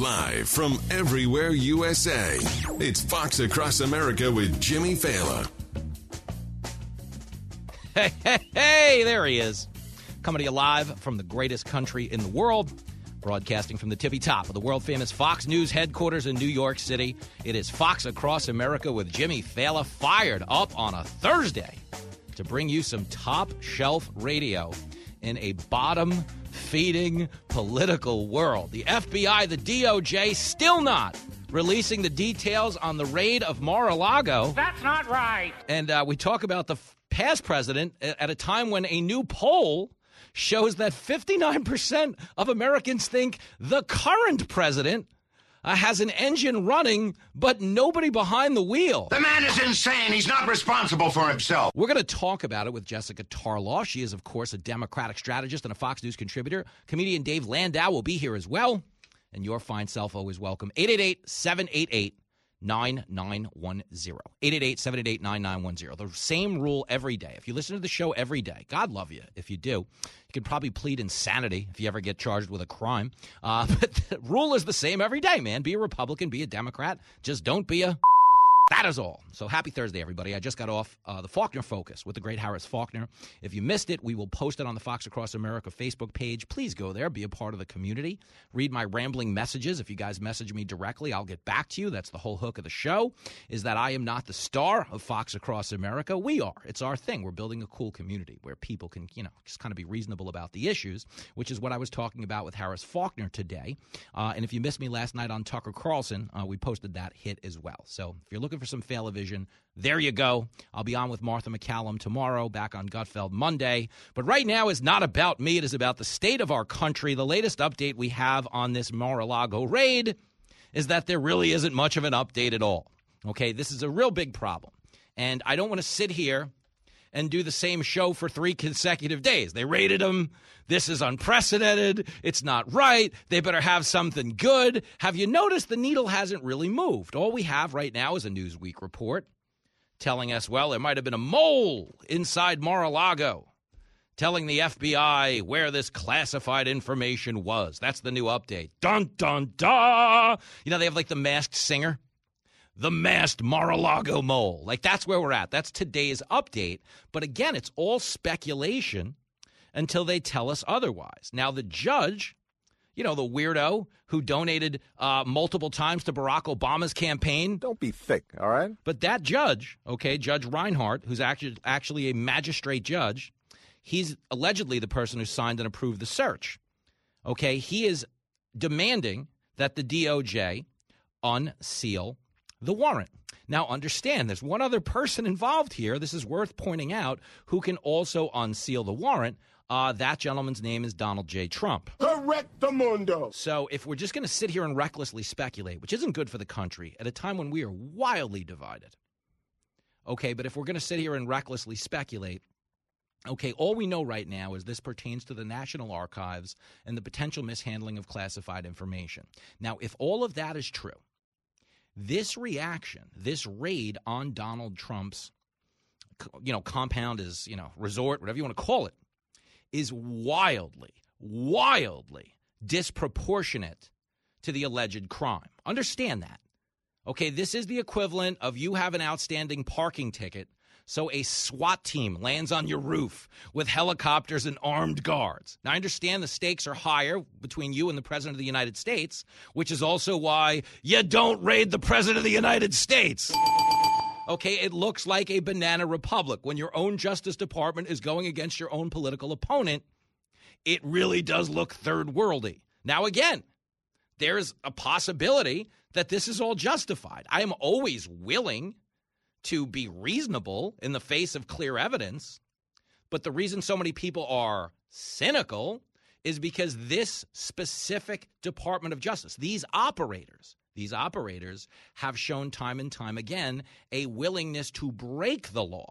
Live from everywhere USA, it's Fox Across America with Jimmy Failla. Hey, hey, hey, there he is. Coming to you live from the greatest country in the world, broadcasting from the tippy top of the world-famous Fox News headquarters in New York City. It is Fox Across America with Jimmy Failla, fired up on a Thursday to bring you some top-shelf radio in a bottom feeding political world. The FBI, the DOJ, still not releasing the details on the raid of Mar-a-Lago. That's not right. And we talk about the past president at a time when a new poll shows that 59% of Americans think the current president has an engine running, but nobody behind the wheel. The man is insane. He's not responsible for himself. We're going to talk about it with Jessica Tarlov. She is, of course, a Democratic strategist and a Fox News contributor. Comedian Dave Landau will be here as well. And your fine self always welcome. 888-788-9910. 888-788-9910. The same rule every day. If you listen to the show every day, God love you if you do. You could probably plead insanity if you ever get charged with a crime. But the rule is the same every day, man. Be a Republican, be a Democrat. Just don't be a... That is all. So happy Thursday, everybody. I just got off the Faulkner Focus with the great Harris Faulkner. If you missed it, we will post it on the Fox Across America Facebook page. Please go there. Be a part of the community. Read my rambling messages. If you guys message me directly, I'll get back to you. That's the whole hook of the show, is that I am not the star of Fox Across America. We are. It's our thing. We're building a cool community where people can, you know, just kind of be reasonable about the issues, which is what I was talking about with Harris Faulkner today. And if you missed me last night on Tucker Carlson, we posted that hit as well. So if you're looking for some Failavision, there you go. I'll be on with Martha McCallum tomorrow, back on Gutfeld Monday. But right now is not about me. It is about the state of our country. The latest update we have on this Mar-a-Lago raid is that there really isn't much of an update at all. Okay, this is a real big problem. And I don't want to sit here and do the same show for 3 consecutive days. They raided him. This is unprecedented. It's not right. They better have something good. Have you noticed the needle hasn't really moved? All we have right now is a Newsweek report telling us, well, there might have been a mole inside Mar-a-Lago, telling the FBI where this classified information was. That's the new update. Dun, dun, da. You know, they have like the masked singer. The masked Mar-a-Lago mole. Like, that's where we're at. That's today's update. But again, it's all speculation until they tell us otherwise. Now, the judge, you know, the weirdo who donated multiple times to Barack Obama's campaign. Don't be thick, all right? But that judge, okay, Judge Reinhardt, who's actually a magistrate judge, he's allegedly the person who signed and approved the search. Okay, he is demanding that the DOJ unseal the warrant. Now, understand, there's one other person involved here, this is worth pointing out, who can also unseal the warrant. That gentleman's name is Donald J. Trump. Correctamundo. So if we're just going to sit here and recklessly speculate, which isn't good for the country, at a time when we are wildly divided, okay, but if we're going to sit here and recklessly speculate, okay, all we know right now is this pertains to the National Archives and the potential mishandling of classified information. Now, if all of that is true, this reaction, this raid on Donald Trump's, you know, compound, is, you know, resort, whatever you want to call it, is wildly, wildly disproportionate to the alleged crime. Understand that. Okay, this is the equivalent of you have an outstanding parking ticket, so a SWAT team lands on your roof with helicopters and armed guards. Now, I understand the stakes are higher between you and the President of the United States, which is also why you don't raid the President of the United States. Okay, it looks like a banana republic when your own Justice Department is going against your own political opponent. It really does look third worldy. Now, again, there's a possibility that this is all justified. I am always willing to be reasonable in the face of clear evidence. But the reason so many people are cynical is because this specific Department of Justice, these operators have shown time and time again a willingness to break the law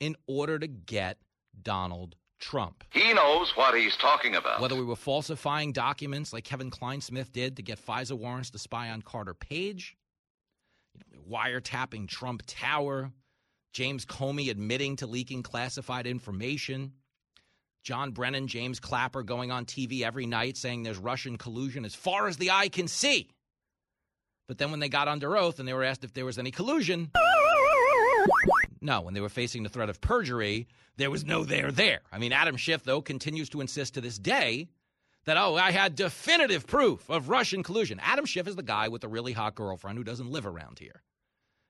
in order to get Donald Trump. He knows what he's talking about. Whether we were falsifying documents like Kevin Kleinsmith did to get FISA warrants to spy on Carter Page, wiretapping Trump Tower, James Comey admitting to leaking classified information, John Brennan, James Clapper going on TV every night saying there's Russian collusion as far as the eye can see. But then when they got under oath and they were asked if there was any collusion, no, when they were facing the threat of perjury, there was no there there. I mean, Adam Schiff, though, continues to insist to this day that, I had definitive proof of Russian collusion. Adam Schiff is the guy with the really hot girlfriend who doesn't live around here.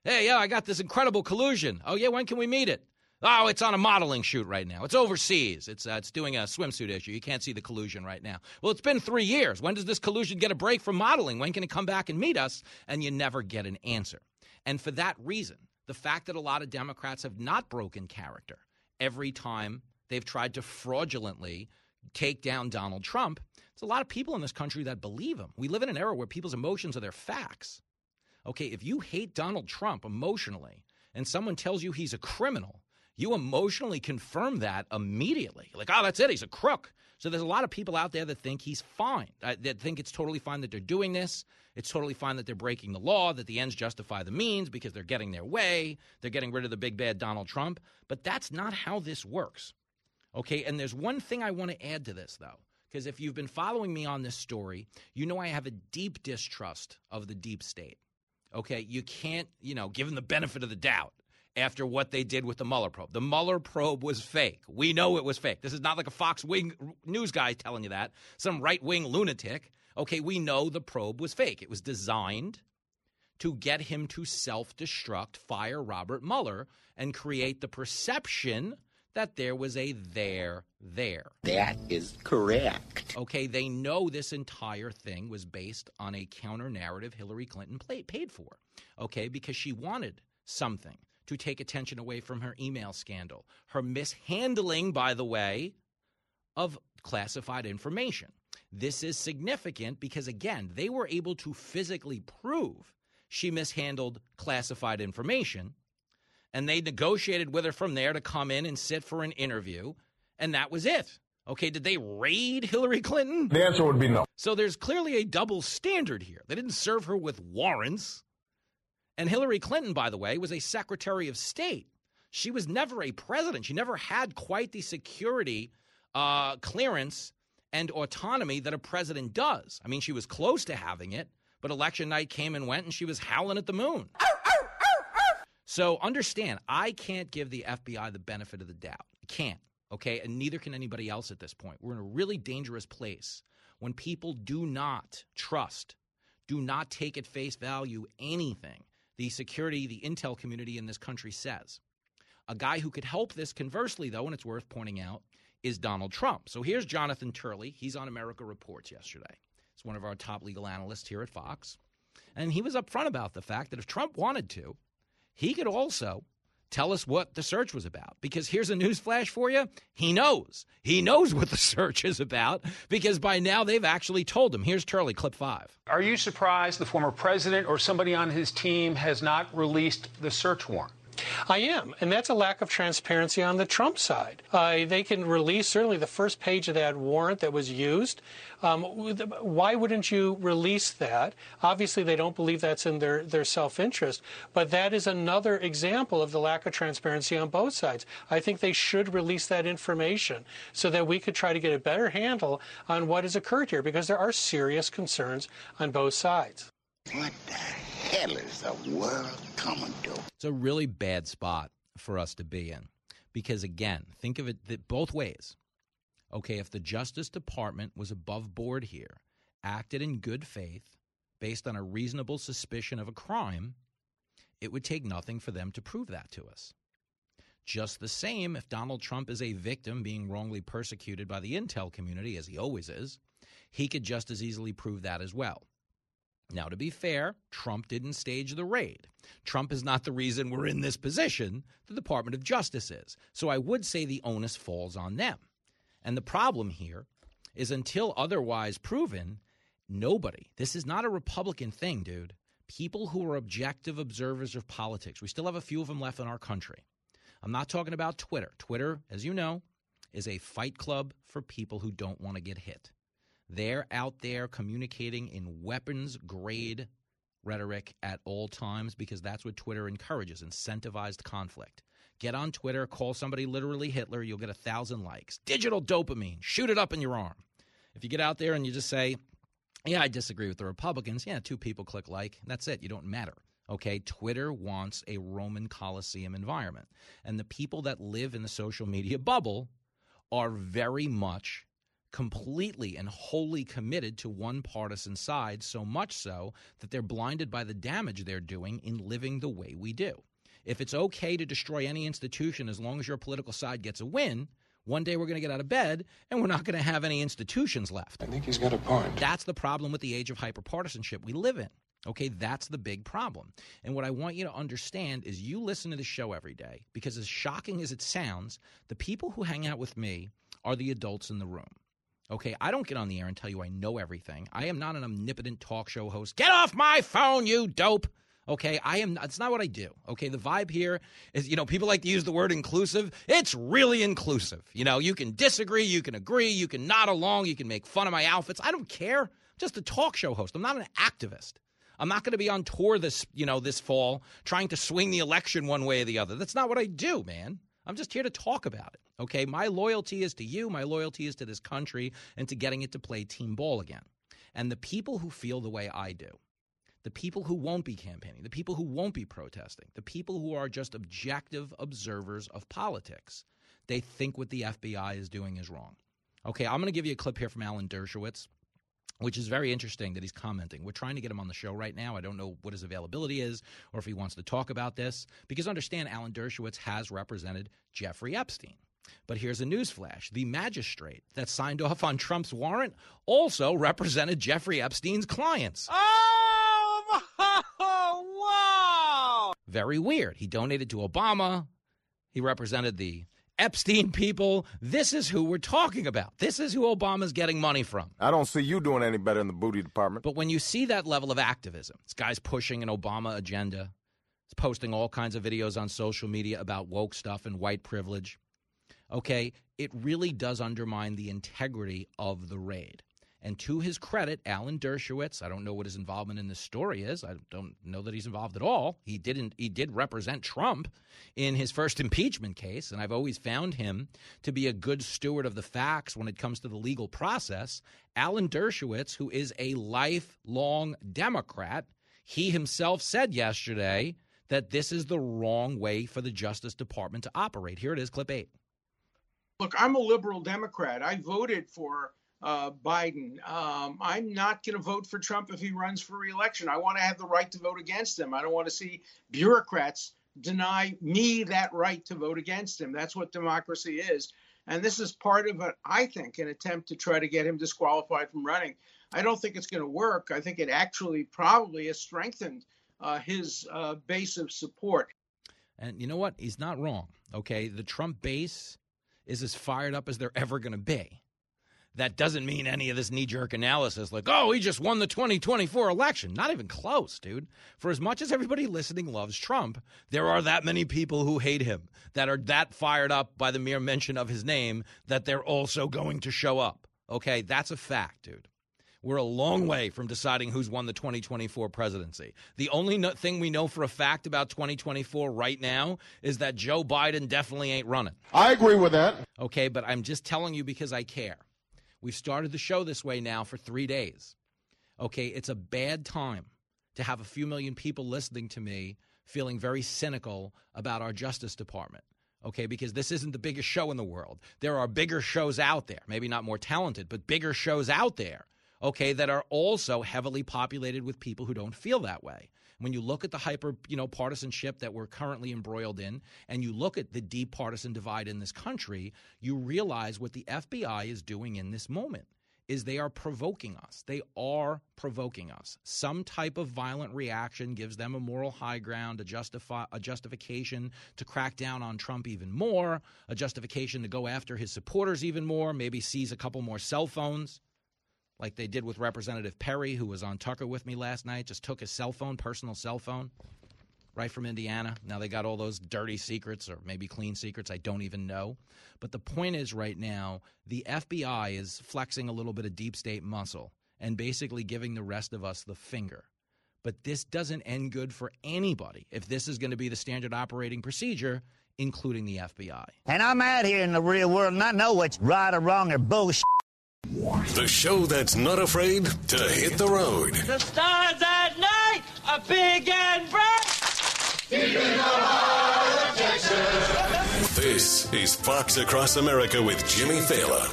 Hey, I got this incredible collusion. Oh, yeah, when can we meet it? Oh, it's on a modeling shoot right now. It's overseas. It's doing a swimsuit issue. You can't see the collusion right now. Well, it's been 3 years. When does this collusion get a break from modeling? When can it come back and meet us? And you never get an answer. And for that reason, the fact that a lot of Democrats have not broken character every time they've tried to fraudulently take down Donald Trump, there's a lot of people in this country that believe him. We live in an era where people's emotions are their facts. Okay, if you hate Donald Trump emotionally and someone tells you he's a criminal, you emotionally confirm that immediately. Like, oh, that's it. He's a crook. So there's a lot of people out there that think he's fine, that think it's totally fine that they're doing this. It's totally fine that they're breaking the law, that the ends justify the means because they're getting their way. They're getting rid of the big bad Donald Trump. But that's not how this works. Okay, and there's one thing I want to add to this, though, because if you've been following me on this story, you know I have a deep distrust of the deep state. Okay, you can't, give them the benefit of the doubt after what they did with the Mueller probe. The Mueller probe was fake. We know it was fake. This is not like a Fox News guy telling you that, some right-wing lunatic. Okay, we know the probe was fake. It was designed to get him to self-destruct, fire Robert Mueller, and create the perception that there was a there. That is correct. Okay, they know this entire thing was based on a counter-narrative Hillary Clinton paid for, okay, because she wanted something to take attention away from her email scandal, her mishandling, by the way, of classified information. This is significant because, again, they were able to physically prove she mishandled classified information, and they negotiated with her from there to come in and sit for an interview, and that was it. Okay, did they raid Hillary Clinton? The answer would be no. So there's clearly a double standard here. They didn't serve her with warrants. And Hillary Clinton, by the way, was a Secretary of State. She was never a president. She never had quite the security clearance and autonomy that a president does. I mean, she was close to having it, but election night came and went, and she was howling at the moon. So understand, I can't give the FBI the benefit of the doubt. I can't, okay? And neither can anybody else at this point. We're in a really dangerous place when people do not trust, do not take at face value anything the security, the intel community in this country says. A guy who could help this, conversely, though, and it's worth pointing out, is Donald Trump. So here's Jonathan Turley. He's on America Reports yesterday. He's one of our top legal analysts here at Fox. And he was upfront about the fact that if Trump wanted to, he could also tell us what the search was about. Because here's a news flash for you. He knows. He knows what the search is about because by now they've actually told him. Here's Turley, clip 5. Are you surprised the former president or somebody on his team has not released the search warrant? I am, and that's a lack of transparency on the Trump side. They can release certainly the first page of that warrant that was used. Why wouldn't you release that? Obviously, they don't believe that's in their self-interest, but that is another example of the lack of transparency on both sides. I think they should release that information so that we could try to get a better handle on what has occurred here, because there are serious concerns on both sides. What the hell is the world coming to? It's a really bad spot for us to be in because, again, think of it that both ways. Okay, if the Justice Department was above board here, acted in good faith based on a reasonable suspicion of a crime, it would take nothing for them to prove that to us. Just the same, if Donald Trump is a victim being wrongly persecuted by the intel community, as he always is, he could just as easily prove that as well. Now, to be fair, Trump didn't stage the raid. Trump is not the reason we're in this position. The Department of Justice is. So I would say the onus falls on them. And the problem here is until otherwise proven, nobody. This is not a Republican thing, dude. People who are objective observers of politics. We still have a few of them left in our country. I'm not talking about Twitter. Twitter, as you know, is a fight club for people who don't want to get hit. They're out there communicating in weapons-grade rhetoric at all times because that's what Twitter encourages, incentivized conflict. Get on Twitter, call somebody literally Hitler, you'll get 1,000 likes. Digital dopamine, shoot it up in your arm. If you get out there and you just say, yeah, I disagree with the Republicans, yeah, 2 people click like, that's it, you don't matter. Okay, Twitter wants a Roman Colosseum environment. And the people that live in the social media bubble are very much completely and wholly committed to one partisan side, so much so that they're blinded by the damage they're doing in living the way we do. If it's okay to destroy any institution as long as your political side gets a win, one day we're going to get out of bed and we're not going to have any institutions left. I think he's got a point. That's the problem with the age of hyperpartisanship we live in. Okay, that's the big problem. And what I want you to understand is you listen to the show every day because as shocking as it sounds, the people who hang out with me are the adults in the room. Okay, I don't get on the air and tell you I know everything. I am not an omnipotent talk show host. Get off my phone, you dope! Okay, I am not, it's not what I do. Okay, the vibe here is, you know, people like to use the word inclusive. It's really inclusive. You know, you can disagree, you can agree, you can nod along, you can make fun of my outfits. I don't care. I'm just a talk show host. I'm not an activist. I'm not going to be on tour this fall trying to swing the election one way or the other. That's not what I do, man. I'm just here to talk about it, okay? My loyalty is to you. My loyalty is to this country and to getting it to play team ball again. And the people who feel the way I do, the people who won't be campaigning, the people who won't be protesting, the people who are just objective observers of politics, they think what the FBI is doing is wrong. Okay, I'm going to give you a clip here from Alan Dershowitz, which is very interesting that he's commenting. We're trying to get him on the show right now. I don't know what his availability is or if he wants to talk about this because understand Alan Dershowitz has represented Jeffrey Epstein. But here's a newsflash. The magistrate that signed off on Trump's warrant also represented Jeffrey Epstein's clients. Oh, wow. Very weird. He donated to Obama. He represented the Epstein people. This is who we're talking about. This is who Obama's getting money from. I don't see you doing any better in the booty department. But when you see that level of activism, this guy's pushing an Obama agenda, he's posting all kinds of videos on social media about woke stuff and white privilege, okay, it really does undermine the integrity of the raid. And to his credit, Alan Dershowitz, I don't know what his involvement in this story is. I don't know that he's involved at all. He did represent Trump in his first impeachment case, and I've always found him to be a good steward of the facts when it comes to the legal process. Alan Dershowitz, who is a lifelong Democrat, he himself said yesterday that this is the wrong way for the Justice Department to operate. Here it is, clip 8. Look, I'm a liberal Democrat. I voted for Biden. I'm not going to vote for Trump if he runs for re-election. I want to have the right to vote against him. I don't want to see bureaucrats deny me that right to vote against him. That's what democracy is. And this is part of, an attempt to try to get him disqualified from running. I don't think it's going to work. I think it actually probably has strengthened his base of support. And you know what? He's not wrong. Okay. The Trump base is as fired up as they're ever going to be. That doesn't mean any of this knee-jerk analysis like, oh, he just won the 2024 election. Not even close, dude. For as much as everybody listening loves Trump, there are that many people who hate him that are that fired up by the mere mention of his name that they're also going to show up. Okay, that's a fact, dude. We're a long way from deciding who's won the 2024 presidency. The only thing we know for a fact about 2024 right now is that Joe Biden definitely ain't running. I agree with that. Okay, but I'm just telling you because I care. We've started the show this way now for 3 days. Okay, it's a bad time to have a few million people listening to me feeling very cynical about our Justice Department, okay, because this isn't the biggest show in the world. There are bigger shows out there, maybe not more talented, but bigger shows out there, okay, that are also heavily populated with people who don't feel that way. When you look at the partisanship that we're currently embroiled in and you look at the deep partisan divide in this country, you realize what the FBI is doing in this moment is they are provoking us. They are provoking us. Some type of violent reaction gives them a moral high ground, a justification to crack down on Trump even more, a justification to go after his supporters even more, maybe seize a couple more cell phones like they did with Representative Perry, who was on Tucker with me last night, just took his cell phone, personal cell phone, right from Indiana. Now they got all those dirty secrets or maybe clean secrets. I don't even know. But the point is right now the FBI is flexing a little bit of deep state muscle and basically giving the rest of us the finger. But this doesn't end good for anybody if this is going to be the standard operating procedure, including the FBI. And I'm out here in the real world, and I know what's right or wrong or bullshit. The show that's not afraid to hit the road. The stars at night are big and bright. This is Fox Across America with Jimmy Fallon.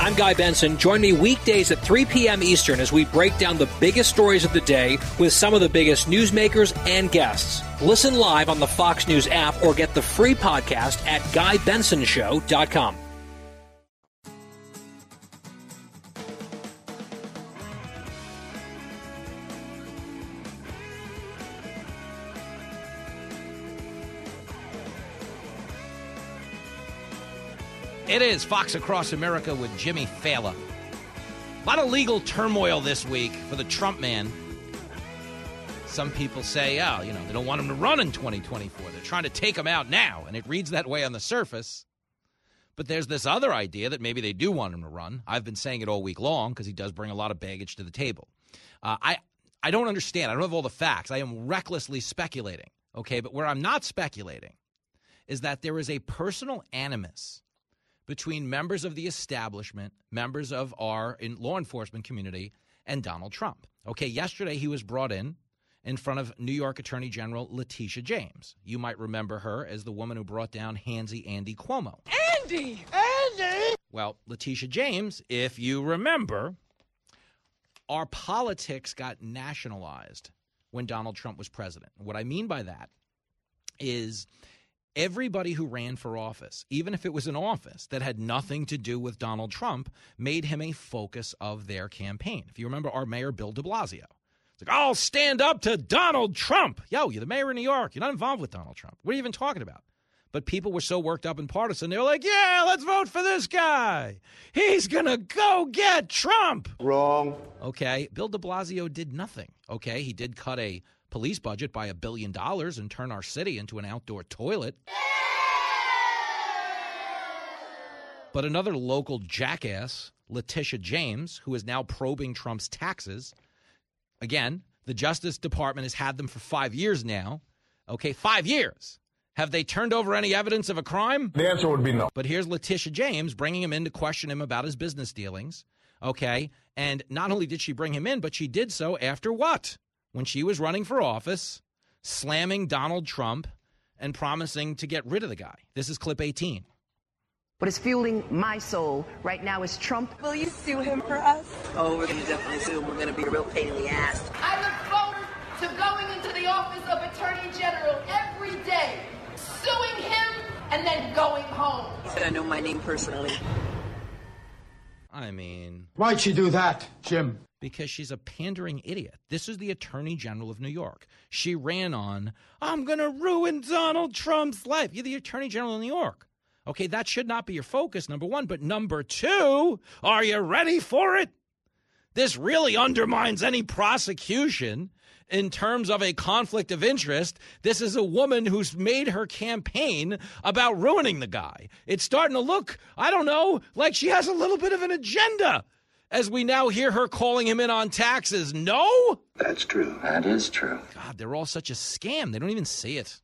I'm Guy Benson. Join me weekdays at 3 p.m. Eastern as we break down the biggest stories of the day with some of the biggest newsmakers and guests. Listen live on the Fox News app or get the free podcast at GuyBensonShow.com. It is Fox Across America with Jimmy Fallon. A lot of legal turmoil this week for the Trump man. Some people say, oh, you know, they don't want him to run in 2024. They're trying to take him out now. And it reads that way on the surface. But there's this other idea that maybe they do want him to run. I've been saying it all week long because he does bring a lot of baggage to the table. I don't understand. I don't have all the facts. I am recklessly speculating. Okay, but where I'm not speculating is that there is a personal animus between members of the establishment, members of our law enforcement community, and Donald Trump. Okay, yesterday he was brought in front of New York Attorney General Letitia James. You might remember her as the woman who brought down handsy Andy Cuomo. Andy! Andy! Well, Letitia James, if you remember, our politics got nationalized when Donald Trump was president. What I mean by that is everybody who ran for office, even if it was an office that had nothing to do with Donald Trump, made him a focus of their campaign. If you remember our mayor, Bill de Blasio, it's like, I'll stand up to Donald Trump. Yo, you're the mayor of New York. You're not involved with Donald Trump. What are you even talking about? But people were so worked up and partisan, they were like, yeah, let's vote for this guy. He's going to go get Trump. Wrong. Okay, Bill de Blasio did nothing. Okay, he did cut a police budget by $1 billion and turn our city into an outdoor toilet. But another local jackass, Letitia James, who is now probing Trump's taxes. Again, the Justice Department has had them for 5 years now. Okay, 5 years. Have they turned over any evidence of a crime? The answer would be no. But here's Letitia James bringing him in to question him about his business dealings. Okay, and not only did she bring him in, but she did so after what? When she was running for office, slamming Donald Trump and promising to get rid of the guy. This is clip 18. What is fueling my soul right now is Trump. Will you sue him for us? Oh, we're going to definitely sue him. We're going to be a real pain in the ass. I look forward to going into the office of Attorney General every day, suing him, and then going home. He said, I know my name personally. I mean, why'd she do that, Jim? Because she's a pandering idiot. This is the Attorney General of New York. She ran on, I'm going to ruin Donald Trump's life. You're the Attorney General of New York. Okay, that should not be your focus, number one. But number two, are you ready for it? This really undermines any prosecution in terms of a conflict of interest. This is a woman who's made her campaign about ruining the guy. It's starting to look, I don't know, like she has a little bit of an agenda, as we now hear her calling him in on taxes. No? That's true. That is true. God, they're all such a scam. They don't even see it.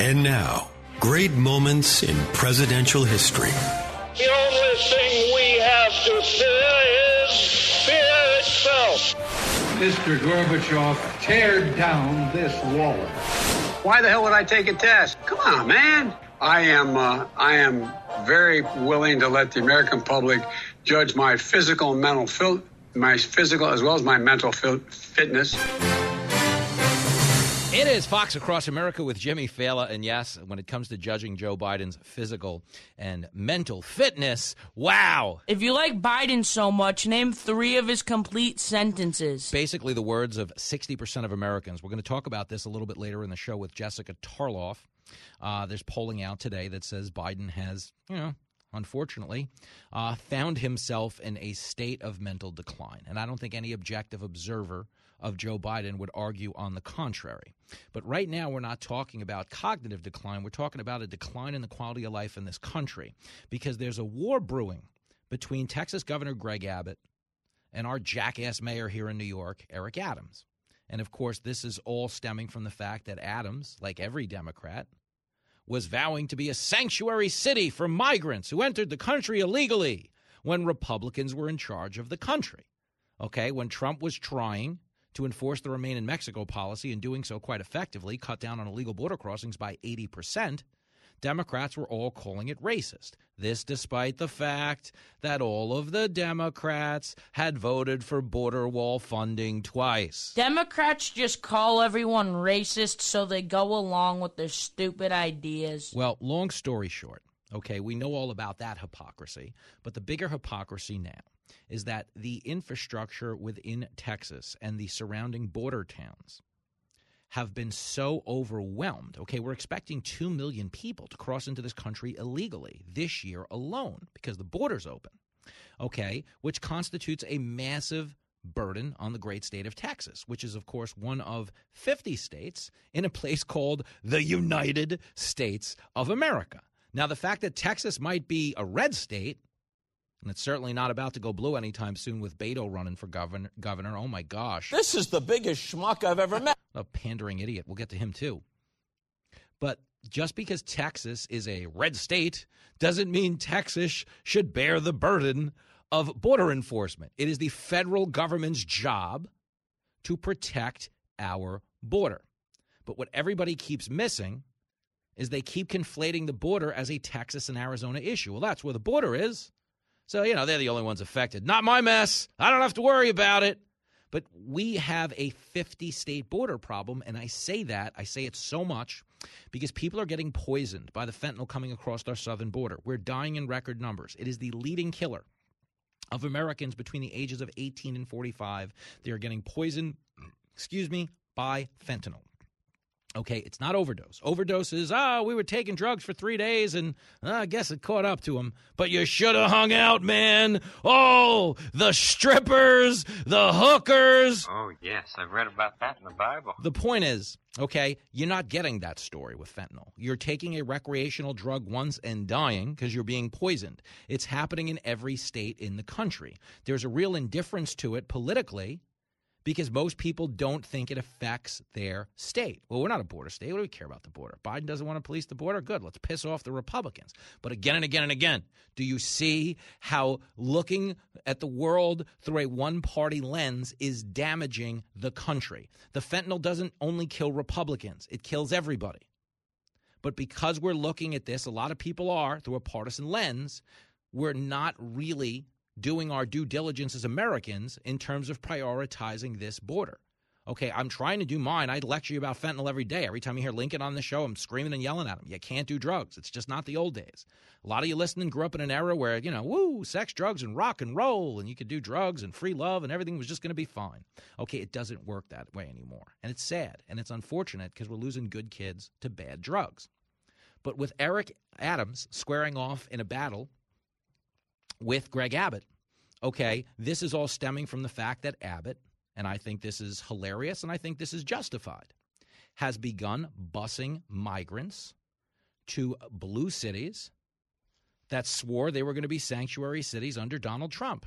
And now, great moments in presidential history. The only thing we have to fear is fear itself. Mr. Gorbachev, tear down this wall. Why the hell would I take a test? Come on, man. I am very willing to let the American public judge my physical and mental my physical as well as my mental fitness. It is Fox Across America with Jimmy Failla. And yes, when it comes to judging Joe Biden's physical and mental fitness, wow. If you like Biden so much, name three of his complete sentences. Basically the words of 60% of Americans. We're going to talk about this a little bit later in the show with Jessica Tarloff. There's polling out today that says Biden has, unfortunately, found himself in a state of mental decline. And I don't think any objective observer of Joe Biden would argue on the contrary. But right now we're not talking about cognitive decline. We're talking about a decline in the quality of life in this country because there's a war brewing between Texas Governor Greg Abbott and our jackass mayor here in New York, Eric Adams. And, of course, this is all stemming from the fact that Adams, like every Democrat, was vowing to be a sanctuary city for migrants who entered the country illegally when Republicans were in charge of the country. Okay, when Trump was trying to enforce the Remain in Mexico policy and doing so quite effectively, cut down on illegal border crossings by 80%, Democrats were all calling it racist. This despite the fact that all of the Democrats had voted for border wall funding twice. Democrats just call everyone racist so they go along with their stupid ideas. Well, long story short, okay, we know all about that hypocrisy, but the bigger hypocrisy now is that the infrastructure within Texas and the surrounding border towns have been so overwhelmed. Okay, we're expecting 2 million people to cross into this country illegally this year alone because the border's open, okay, which constitutes a massive burden on the great state of Texas, which is, of course, one of 50 states in a place called the United States of America. Now, the fact that Texas might be a red state, and it's certainly not about to go blue anytime soon with Beto running for governor. Oh, my gosh. This is the biggest schmuck I've ever met. A pandering idiot. We'll get to him, too. But just because Texas is a red state doesn't mean Texas should bear the burden of border enforcement. It is the federal government's job to protect our border. But what everybody keeps missing is they keep conflating the border as a Texas and Arizona issue. Well, that's where the border is. So, they're the only ones affected. Not my mess. I don't have to worry about it. But we have a 50-state border problem, and I say it so much because people are getting poisoned by the fentanyl coming across our southern border. We're dying in record numbers. It is the leading killer of Americans between the ages of 18 and 45. They are getting poisoned, by fentanyl. Okay, it's not overdose. Overdose is, we were taking drugs for 3 days, and I guess it caught up to him. But you should have hung out, man. Oh, the strippers, the hookers. Oh, yes, I've read about that in the Bible. The point is, okay, you're not getting that story with fentanyl. You're taking a recreational drug once and dying because you're being poisoned. It's happening in every state in the country. There's a real indifference to it politically, because most people don't think it affects their state. Well, we're not a border state. What do we care about the border? Biden doesn't want to police the border? Good. Let's piss off the Republicans. But again and again and again, do you see how looking at the world through a one-party lens is damaging the country? The fentanyl doesn't only kill Republicans. It kills everybody. But because we're looking at this, a lot of people are, through a partisan lens, we're not really doing our due diligence as Americans in terms of prioritizing this border. Okay, I'm trying to do mine. I lecture you about fentanyl every day. Every time you hear Lincoln on the show, I'm screaming and yelling at him. You can't do drugs. It's just not the old days. A lot of you listening grew up in an era where, sex, drugs, and rock and roll, and you could do drugs and free love, and everything was just going to be fine. Okay, it doesn't work that way anymore. And it's sad, and it's unfortunate because we're losing good kids to bad drugs. But with Eric Adams squaring off in a battle with Greg Abbott, okay, this is all stemming from the fact that Abbott, and I think this is hilarious and I think this is justified, has begun busing migrants to blue cities that swore they were going to be sanctuary cities under Donald Trump.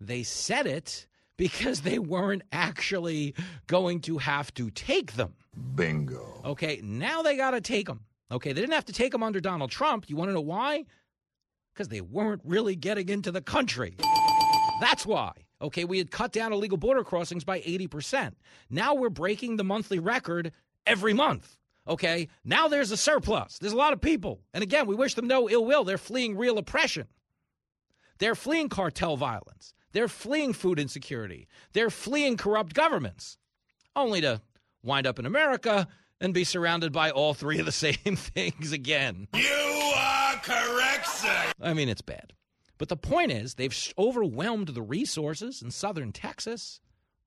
They said it because they weren't actually going to have to take them. Bingo. Okay, now they got to take them. Okay, they didn't have to take them under Donald Trump. You want to know why? Because they weren't really getting into the country. That's why. Okay, we had cut down illegal border crossings by 80%. Now we're breaking the monthly record every month. Okay, now there's a surplus. There's a lot of people. And again, we wish them no ill will. They're fleeing real oppression. They're fleeing cartel violence. They're fleeing food insecurity. They're fleeing corrupt governments, only to wind up in America and be surrounded by all three of the same things again. You are correct, sir. I mean, it's bad. But the point is, they've overwhelmed the resources in southern Texas,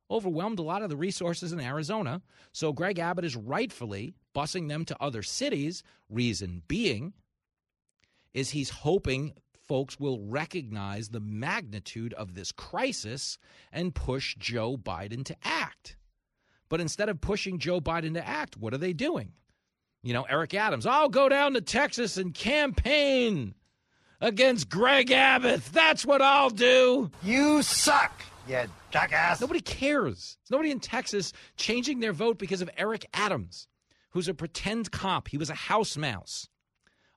overwhelmed a lot of the resources in Arizona. So Greg Abbott is rightfully busing them to other cities. Reason being is he's hoping folks will recognize the magnitude of this crisis and push Joe Biden to act. But instead of pushing Joe Biden to act, what are they doing? You know, Eric Adams, I'll go down to Texas and campaign against Greg Abbott. That's what I'll do. You suck, you jackass. Nobody cares. There's nobody in Texas changing their vote because of Eric Adams, who's a pretend cop. He was a house mouse.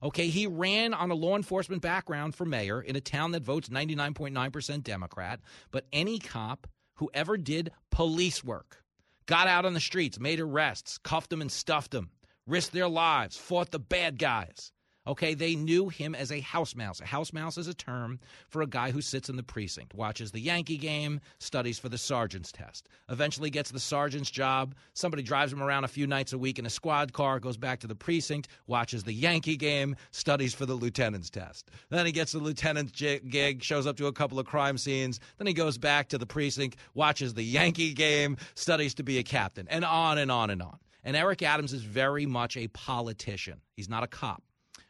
Okay, he ran on a law enforcement background for mayor in a town that votes 99.9% Democrat. But any cop who ever did police work, got out on the streets, made arrests, cuffed them and stuffed them, risked their lives, fought the bad guys. Okay, they knew him as a house mouse. A house mouse is a term for a guy who sits in the precinct, watches the Yankee game, studies for the sergeant's test, eventually gets the sergeant's job. Somebody drives him around a few nights a week in a squad car, goes back to the precinct, watches the Yankee game, studies for the lieutenant's test. Then he gets the lieutenant's gig, shows up to a couple of crime scenes. Then he goes back to the precinct, watches the Yankee game, studies to be a captain, and on and on and on. And Eric Adams is very much a politician. He's not a cop.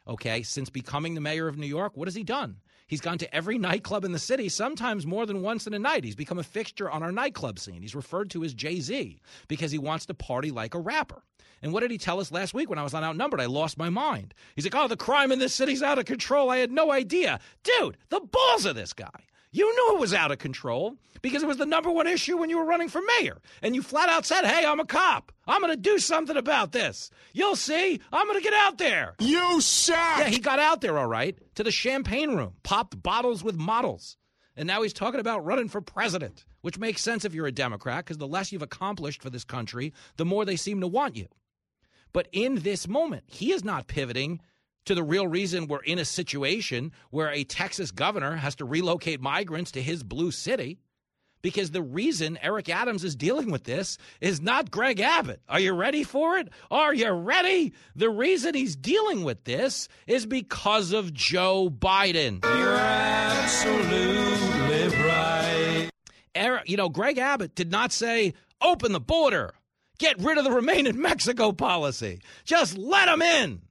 Okay, since becoming the mayor of New York, what has he done? He's gone to every nightclub in the city, sometimes more than once in a night. He's become a fixture on our nightclub scene. He's referred to as Jay-Z because he wants to party like a rapper. And what did he tell us last week when I was on Outnumbered? I lost my mind. He's like, oh, the crime in this city's out of control. I had no idea. Dude, the balls of this guy. You knew it was out of control because it was the number one issue when you were running for mayor. And you flat out said, hey, I'm a cop. I'm going to do something about this. You'll see. I'm going to get out there. You suck. Yeah, he got out there, all right, to the champagne room, popped bottles with models. And now he's talking about running for president, which makes sense if you're a Democrat because the less you've accomplished for this country, the more they seem to want you. But in this moment, he is not pivoting to the real reason we're in a situation where a Texas governor has to relocate migrants to his blue city, because the reason Eric Adams is dealing with this is not Greg Abbott. Are you ready for it? Are you ready? The reason he's dealing with this is because of Joe Biden. You're absolutely right. You know, Greg Abbott did not say, open the border, get rid of the Remain in Mexico policy, just let them in.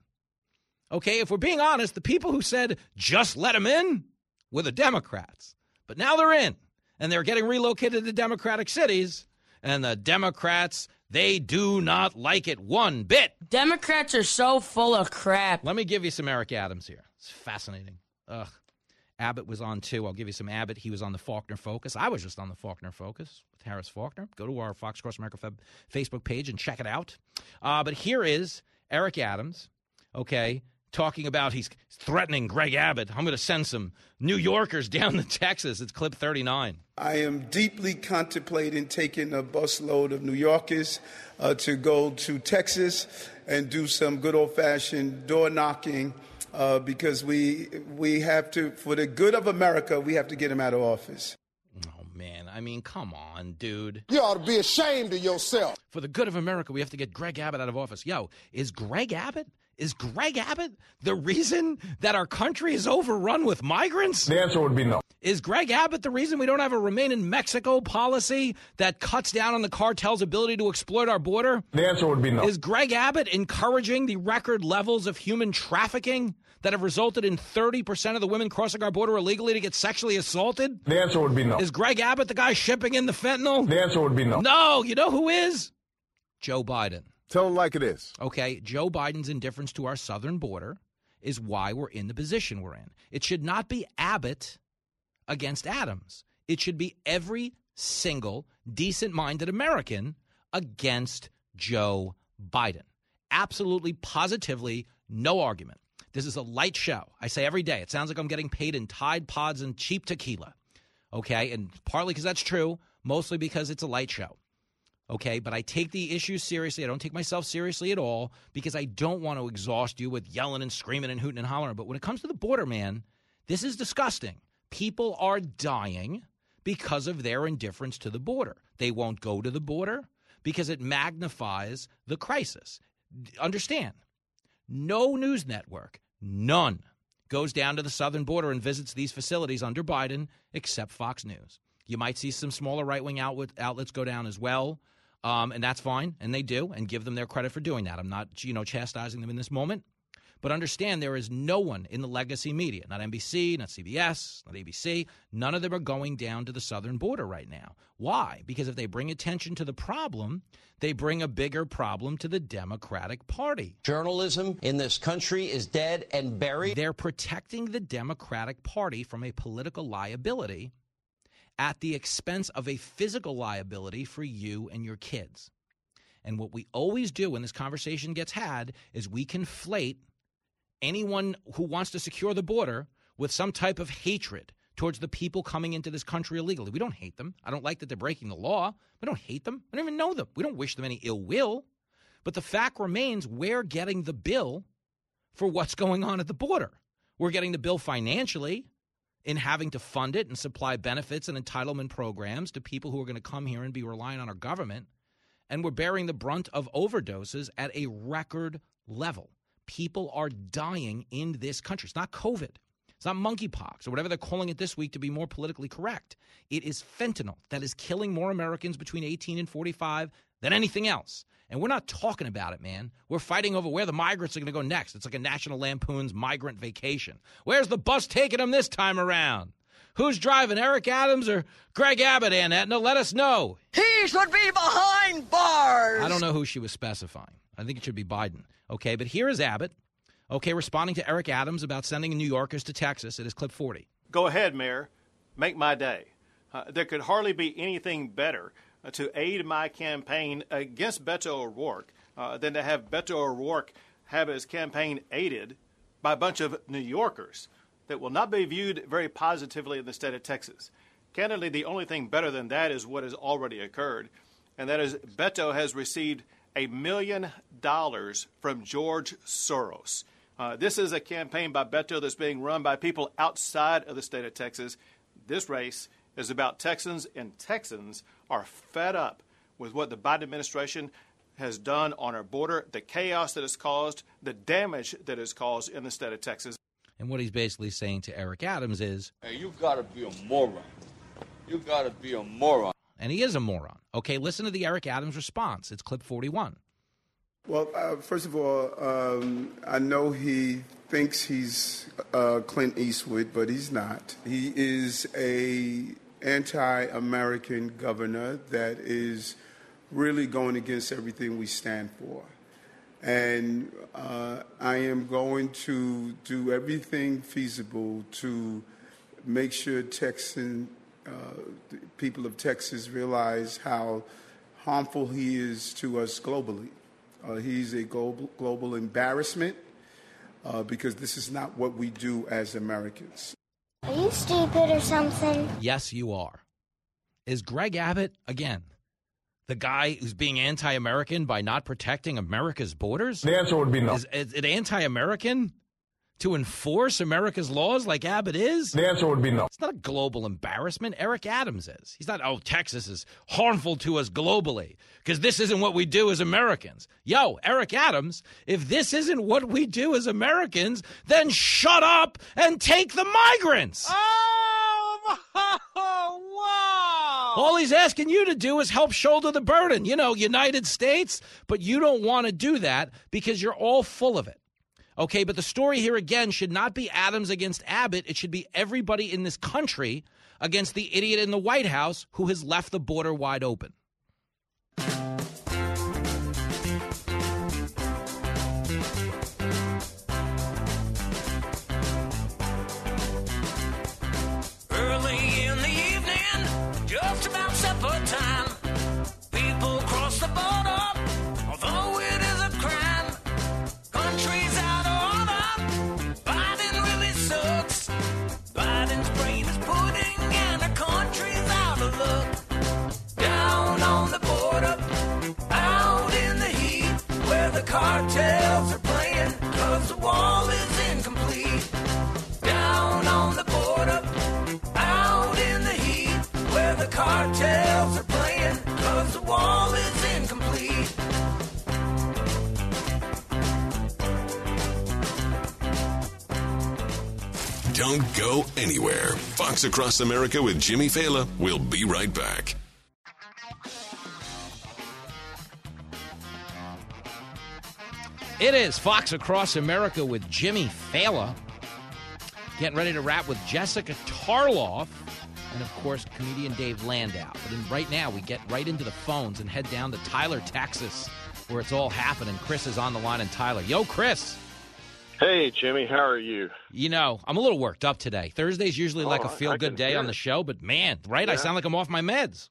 Okay, if we're being honest, the people who said, just let them in, were the Democrats. But now they're in, and they're getting relocated to Democratic cities, and the Democrats, they do not like it one bit. Democrats are so full of crap. Let me give you some Eric Adams here. It's fascinating. Ugh. Abbott was on, too. I'll give you some Abbott. He was on the Faulkner Focus. I was just on the Faulkner Focus with Harris Faulkner. Go to our Fox Cross America Facebook page and check it out. But here is Eric Adams, okay, talking about he's threatening Greg Abbott. I'm going to send some New Yorkers down to Texas. It's clip 39. I am deeply contemplating taking a busload of New Yorkers to go to Texas and do some good old-fashioned door knocking because we have to, for the good of America, we have to get him out of office. Oh, man. I mean, come on, dude. You ought to be ashamed of yourself. For the good of America, we have to get Greg Abbott out of office. Yo, Is Greg Abbott the reason that our country is overrun with migrants? The answer would be no. Is Greg Abbott the reason we don't have a Remain in Mexico policy that cuts down on the cartel's ability to exploit our border? The answer would be no. Is Greg Abbott encouraging the record levels of human trafficking that have resulted in 30% of the women crossing our border illegally to get sexually assaulted? The answer would be no. Is Greg Abbott the guy shipping in the fentanyl? The answer would be no. No, you know who is? Joe Biden. Tell them like it is. Okay, Joe Biden's indifference to our southern border is why we're in the position we're in. It should not be Abbott against Adams. It should be every single decent-minded American against Joe Biden. Absolutely, positively, no argument. This is a light show. I say every day. It sounds like I'm getting paid in Tide Pods and cheap tequila. Okay, and partly because that's true, mostly because it's a light show. Okay, but I take the issue seriously. I don't take myself seriously at all because I don't want to exhaust you with yelling and screaming and hooting and hollering. But when it comes to the border, man, this is disgusting. People are dying because of their indifference to the border. They won't go to the border because it magnifies the crisis. Understand, no news network, none, goes down to the southern border and visits these facilities under Biden except Fox News. You might see some smaller right-wing outlets go down as well, and that's fine, and they do, and give them their credit for doing that. I'm not, chastising them in this moment. But understand, there is no one in the legacy media, not NBC, not CBS, not ABC. None of them are going down to the southern border right now. Why? Because if they bring attention to the problem, they bring a bigger problem to the Democratic Party. Journalism in this country is dead and buried. They're protecting the Democratic Party from a political liability at the expense of a physical liability for you and your kids. And what we always do when this conversation gets had is we conflate anyone who wants to secure the border with some type of hatred towards the people coming into this country illegally. We don't hate them. I don't like that they're breaking the law. We don't hate them. We don't even know them. We don't wish them any ill will. But the fact remains, we're getting the bill for what's going on at the border. We're getting the bill financially in having to fund it and supply benefits and entitlement programs to people who are going to come here and be relying on our government. And we're bearing the brunt of overdoses at a record level. People are dying in this country. It's not COVID. It's not monkeypox or whatever they're calling it this week to be more politically correct. It is fentanyl that is killing more Americans between 18 and 45 than anything else. And we're not talking about it, man. We're fighting over where the migrants are going to go next. It's like a National Lampoon's Migrant Vacation. Where's the bus taking them this time around? Who's driving, Eric Adams or Greg Abbott, Ann Etna? Let us know. He should be behind bars. I don't know who she was specifying. I think it should be Biden. Okay, but here is Abbott, okay, responding to Eric Adams about sending New Yorkers to Texas. It is clip 40. Go ahead, Mayor. Make my day. There could hardly be anything better to aid my campaign against Beto O'Rourke than to have Beto O'Rourke have his campaign aided by a bunch of New Yorkers that will not be viewed very positively in the state of Texas. Candidly, the only thing better than that is what has already occurred, and that is Beto has received $1 million from George Soros. This is a campaign by Beto that's being run by people outside of the state of Texas. This race is about Texans, and Texans are fed up with what the Biden administration has done on our border, the chaos that it's caused, the damage that it's caused in the state of Texas. And what he's basically saying to Eric Adams is, hey, you got to be a moron. You got to be a moron. And he is a moron. Okay, listen to the Eric Adams response. It's clip 41. Well, first of all, I know he thinks he's Clint Eastwood, but he's not. He is an anti-American governor that is really going against everything we stand for. And I am going to do everything feasible to make sure the people of Texas realize how harmful he is to us globally. He's a global embarrassment because this is not what we do as Americans. Are you stupid or something? Yes, you are. Is Greg Abbott, again, the guy who's being anti-American by not protecting America's borders? The answer would be no. Is it anti-American to enforce America's laws like Abbott is? The answer would be no. It's not a global embarrassment. Eric Adams is. He's not, oh, Texas is harmful to us globally because this isn't what we do as Americans. Yo, Eric Adams, if this isn't what we do as Americans, then shut up and take the migrants. Oh, wow. All he's asking you to do is help shoulder the burden, United States. But you don't want to do that because you're all full of it. Okay, but the story here, again, should not be Adams against Abbott. It should be everybody in this country against the idiot in the White House who has left the border wide open. Early in the evening, just about supper time, people cross the border, although it is a crime. Countries out of order. Biden really sucks. Biden's brain is pudding and the country's out of luck. Down on the border, out in the heat, where the cartels are playing, cause the wall is incomplete. Down on the border, the wall is incomplete. Don't go anywhere. Fox Across America with Jimmy Fallon. We'll be right back. It is Fox Across America with Jimmy Fallon. Getting ready to wrap with Jessica Tarloff and, of course, comedian Dave Landau. But right now, we get right into the phones and head down to Tyler, Texas, where it's all happening. Chris is on the line in Tyler. Yo, Chris. Hey, Jimmy. How are you? You know, I'm a little worked up today. Thursday's usually like a feel-good day on the show, but, man, right? Yeah. I sound like I'm off my meds.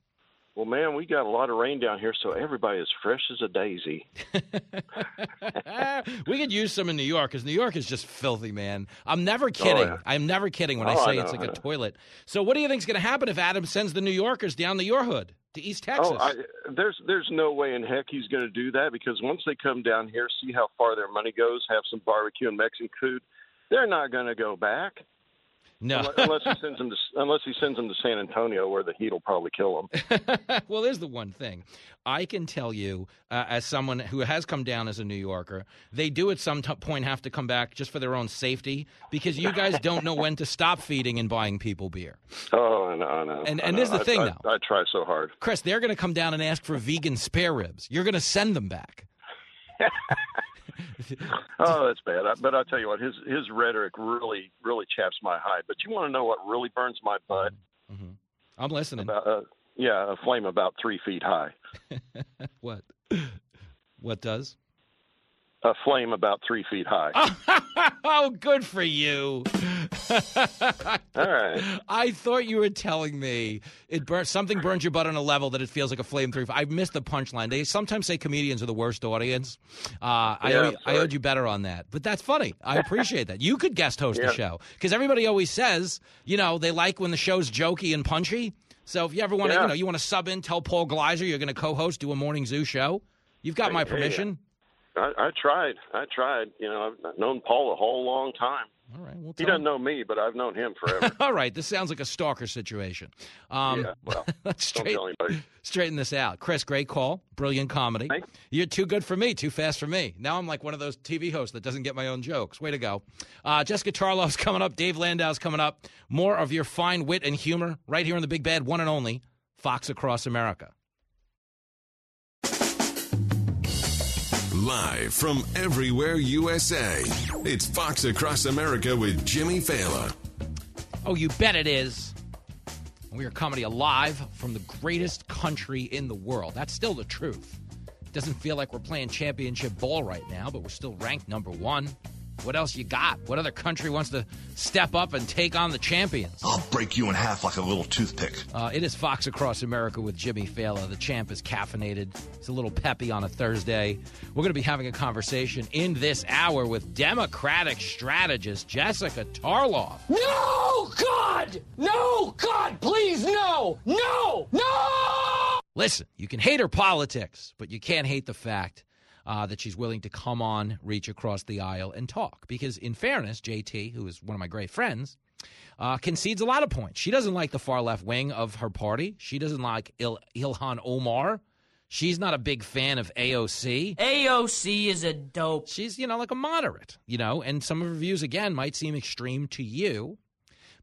Well, man, we got a lot of rain down here, so everybody is fresh as a daisy. We could use some in New York, because New York is just filthy, man. I'm never kidding. Oh, yeah. I'm never kidding when I say it's like a toilet. So what do you think is going to happen if Adam sends the New Yorkers down to your hood, to East Texas? There's no way in heck he's going to do that, because once they come down here, see how far their money goes, have some barbecue and Mexican food, they're not going to go back. No, unless he sends them to San Antonio, where the heat will probably kill them. Well, there's the one thing I can tell you, as someone who has come down as a New Yorker, they do at some point have to come back just for their own safety, because you guys don't know when to stop feeding and buying people beer. Oh, no. And this is the thing, though. I try so hard, Chris. They're going to come down and ask for vegan spare ribs. You're going to send them back. Oh, that's bad. But I'll tell you what, his rhetoric really, really chaps my hide. But you want to know what really burns my butt? Mm-hmm. I'm listening. A flame about 3 feet high. What? What does? A flame about 3 feet high. Oh, good for you. All right. I thought you were telling me something burns your butt on a level that it feels like a flame 3 feet. I missed the punchline. They sometimes say comedians are the worst audience. I owed you better on that. But that's funny. I appreciate that. You could guest host the show, because everybody always says, you know, they like when the show's jokey and punchy. So if you ever want to, you want to sub in, tell Paul Gleiser you're going to co-host, do a morning zoo show, you've got my permission. Yeah. I tried. You know, I've known Paul a whole long time. All right. Well, he doesn't know me, but I've known him forever. All right. This sounds like a stalker situation. Let's straighten this out. Chris, great call. Brilliant comedy. Thanks. You're too good for me, too fast for me. Now I'm like one of those TV hosts that doesn't get my own jokes. Way to go. Jessica Tarloff's coming up. Dave Landau's coming up. More of your fine wit and humor right here on the big bad one and only Fox Across America. Live from everywhere USA, it's Fox Across America with Jimmy Fallon. Oh, you bet it is. We are comedy alive from the greatest country in the world. That's still the truth. It doesn't feel like we're playing championship ball right now, but we're still ranked #1. What else you got? What other country wants to step up and take on the champions? I'll break you in half like a little toothpick. It is Fox Across America with Jimmy Fallon. The champ is caffeinated. It's a little peppy on a Thursday. We're going to be having a conversation in this hour with Democratic strategist Jessica Tarloff. No, God! No, God, please, no! No! No! Listen, you can hate her politics, but you can't hate the fact that she's willing to come on, reach across the aisle, and talk. Because in fairness, JT, who is one of my great friends, concedes a lot of points. She doesn't like the far left wing of her party. She doesn't like Ilhan Omar. She's not a big fan of AOC. AOC is a dope. She's, like a moderate, and some of her views, again, might seem extreme to you.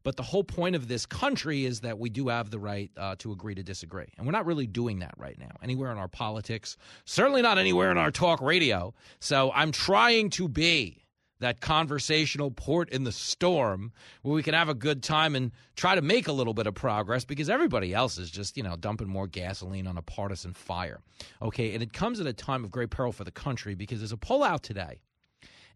But the whole point of this country is that we do have the right to agree to disagree. And we're not really doing that right now anywhere in our politics, certainly not anywhere in our talk radio. So I'm trying to be that conversational port in the storm where we can have a good time and try to make a little bit of progress, because everybody else is just, dumping more gasoline on a partisan fire. Okay, and it comes at a time of great peril for the country, because there's a poll out today.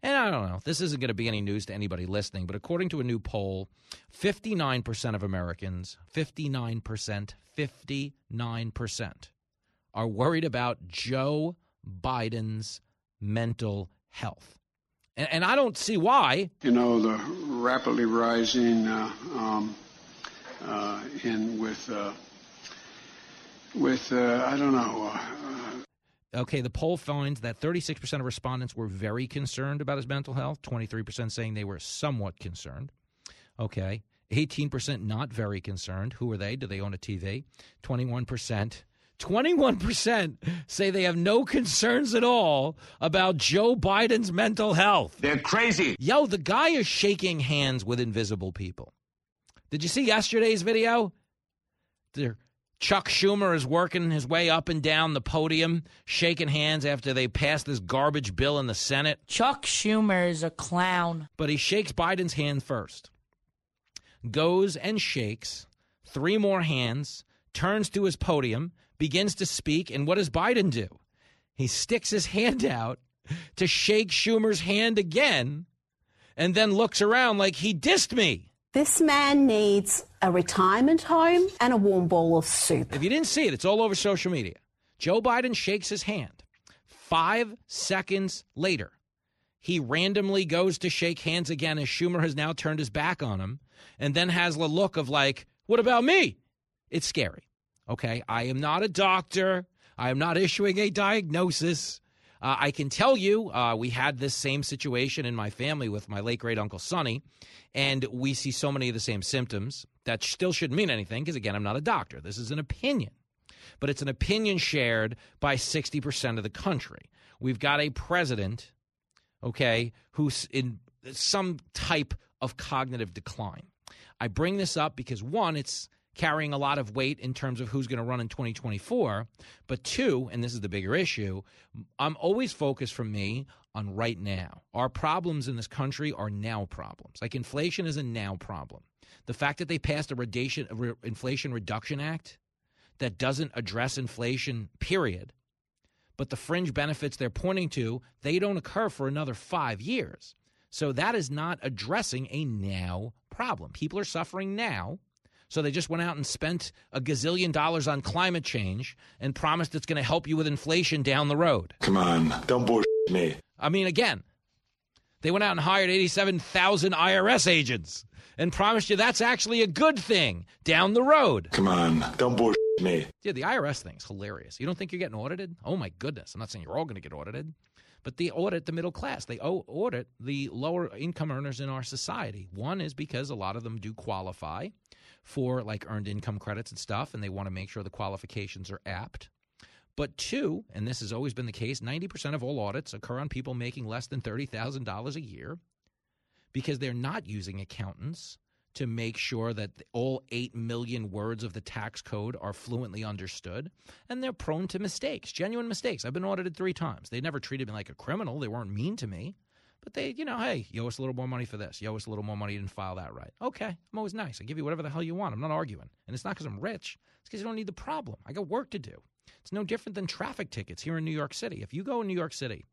And I don't know, this isn't going to be any news to anybody listening, but according to a new poll, 59% of Americans, 59%, are worried about Joe Biden's mental health. And I don't see why. The rapidly rising Okay, the poll finds that 36% of respondents were very concerned about his mental health, 23% saying they were somewhat concerned. Okay, 18% not very concerned. Who are they? Do they own a TV? 21% 21% say they have no concerns at all about Joe Biden's mental health. They're crazy. Yo, the guy is shaking hands with invisible people. Did you see yesterday's video? Chuck Schumer is working his way up and down the podium, shaking hands after they pass this garbage bill in the Senate. Chuck Schumer is a clown. But he shakes Biden's hand first. Goes and shakes three more hands, turns to his podium, begins to speak, and what does Biden do? He sticks his hand out to shake Schumer's hand again and then looks around like he dissed me. This man needs a retirement home and a warm bowl of soup. If you didn't see it, it's all over social media. Joe Biden shakes his hand. 5 seconds later, he randomly goes to shake hands again as Schumer has now turned his back on him and then has the look of like, what about me? It's scary. Okay, I am not a doctor. I am not issuing a diagnosis. I can tell you we had this same situation in my family with my late great uncle Sonny, and we see so many of the same symptoms. That still shouldn't mean anything because, again, I'm not a doctor. This is an opinion, but it's an opinion shared by 60% of the country. We've got a president, okay, who's in some type of cognitive decline. I bring this up because, one, it's carrying a lot of weight in terms of who's going to run in 2024. But two, and this is the bigger issue, I'm always focused for me on right now. Our problems in this country are now problems. Like inflation is a now problem. The fact that they passed a Inflation Reduction Act that doesn't address inflation, period, but the fringe benefits they're pointing to, they don't occur for another 5 years. So that is not addressing a now problem. People are suffering now. So they just went out and spent a gazillion dollars on climate change and promised it's going to help you with inflation down the road. Come on, don't bullshit me. I mean, again, they went out and hired 87,000 IRS agents and promised you that's actually a good thing down the road. Come on, don't bullshit me. Yeah, the IRS thing's hilarious. You don't think you're getting audited? Oh, my goodness. I'm not saying you're all going to get audited. But they audit the middle class. They audit the lower income earners in our society. One is because a lot of them do qualify for like earned income credits and stuff, and they want to make sure the qualifications are apt. But two, and this has always been the case, 90% of all audits occur on people making less than $30,000 a year because they're not using accountants to make sure that all 8 million words of the tax code are fluently understood, and they're prone to mistakes, genuine mistakes. I've been audited 3 times. They never treated me like a criminal. They weren't mean to me. But they, you know, hey, you owe us a little more money for this. You owe us a little more money. You didn't file that right. Okay, I'm always nice. I give you whatever the hell you want. I'm not arguing. And it's not because I'm rich. It's because you don't need the problem. I got work to do. It's no different than traffic tickets here in New York City. If you go in New York City,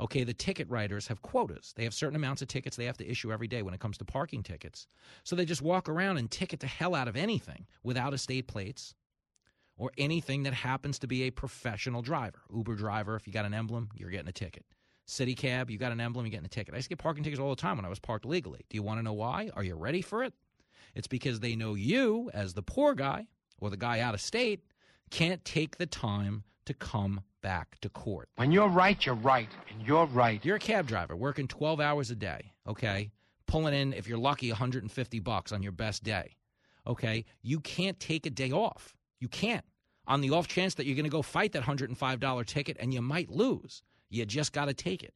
okay, the ticket writers have quotas. They have certain amounts of tickets they have to issue every day when it comes to parking tickets. So they just walk around and ticket the hell out of anything without estate plates or anything that happens to be a professional driver. Uber driver, if you got an emblem, you're getting a ticket. City cab, you got an emblem, you're getting a ticket. I used to get parking tickets all the time when I was parked legally. Do you want to know why? Are you ready for it? It's because they know you, as the poor guy or the guy out of state, can't take the time to come back to court. When you're right, you're right, and you're right. You're a cab driver working 12 hours a day, okay? Pulling in, if you're lucky, $150 on your best day, okay? You can't take a day off. You can't. On the off chance that you're going to go fight that $105 ticket and you might lose, you just got to take it,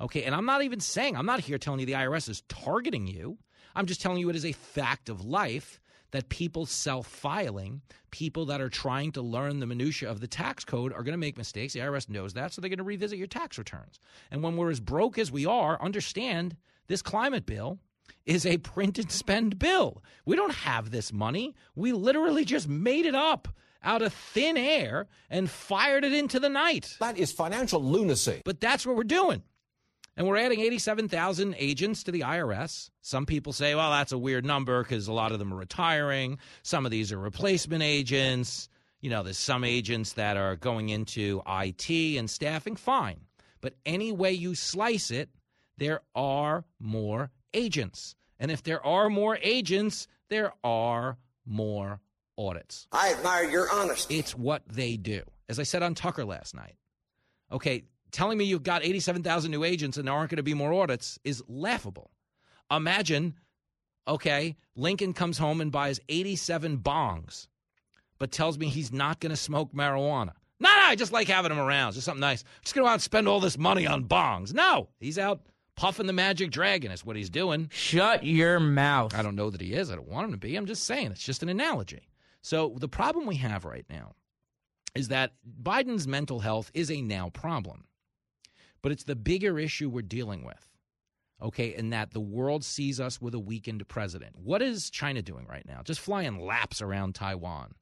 okay? And I'm not even saying, I'm not here telling you the IRS is targeting you. I'm just telling you it is a fact of life that people self-filing, people that are trying to learn the minutia of the tax code are going to make mistakes. The IRS knows that, so they're going to revisit your tax returns. And when we're as broke as we are, understand this climate bill is a print and spend bill. We don't have this money. We literally just made it up out of thin air and fired it into the night. That is financial lunacy. But that's what we're doing. And we're adding 87,000 agents to the IRS. Some people say, well, that's a weird number because a lot of them are retiring. Some of these are replacement agents. You know, there's some agents that are going into IT and staffing. Fine. But any way you slice it, there are more agents. And if there are more agents, there are more audits. I admire your honesty. It's what they do. As I said on Tucker last night, okay, telling me you've got 87,000 new agents and there aren't going to be more audits is laughable. Imagine, okay, Lincoln comes home and buys 87 bongs. but tells me he's not going to smoke marijuana. No, I just like having him around. It's just something nice. I'm just going to go out and spend all this money on bongs. No, he's out puffing the magic dragon is what he's doing. Shut your mouth. I don't know that he is. I don't want him to be. I'm just saying. It's just an analogy. So the problem we have right now is that Biden's mental health is a now problem. But it's the bigger issue we're dealing with, okay, in that the world sees us with a weakened president. What is China doing right now? Just flying laps around Taiwan.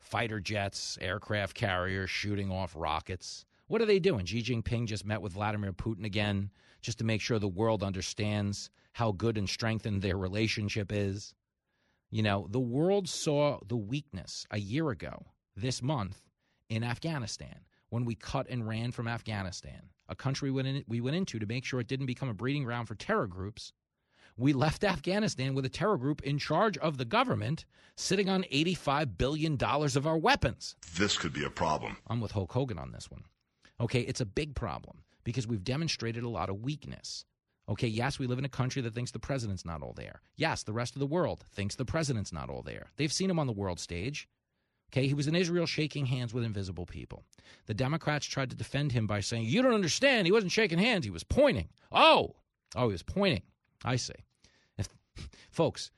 Fighter jets, aircraft carriers, shooting off rockets. What are they doing? Xi Jinping just met with Vladimir Putin again just to make sure the world understands how good and strengthened their relationship is. You know, the world saw the weakness a year ago this month in Afghanistan when we cut and ran from Afghanistan, a country we went into to make sure it didn't become a breeding ground for terror groups. We left Afghanistan with a terror group in charge of the government sitting on $85 billion of our weapons. This could be a problem. I'm with Hulk Hogan on this one. Okay, it's a big problem because we've demonstrated a lot of weakness. Okay, yes, we live in a country that thinks the president's not all there. Yes, the rest of the world thinks the president's not all there. They've seen him on the world stage. Okay, he was in Israel shaking hands with invisible people. The Democrats tried to defend him by saying, you don't understand, he wasn't shaking hands, he was pointing. Oh, he was pointing. I see. Folks,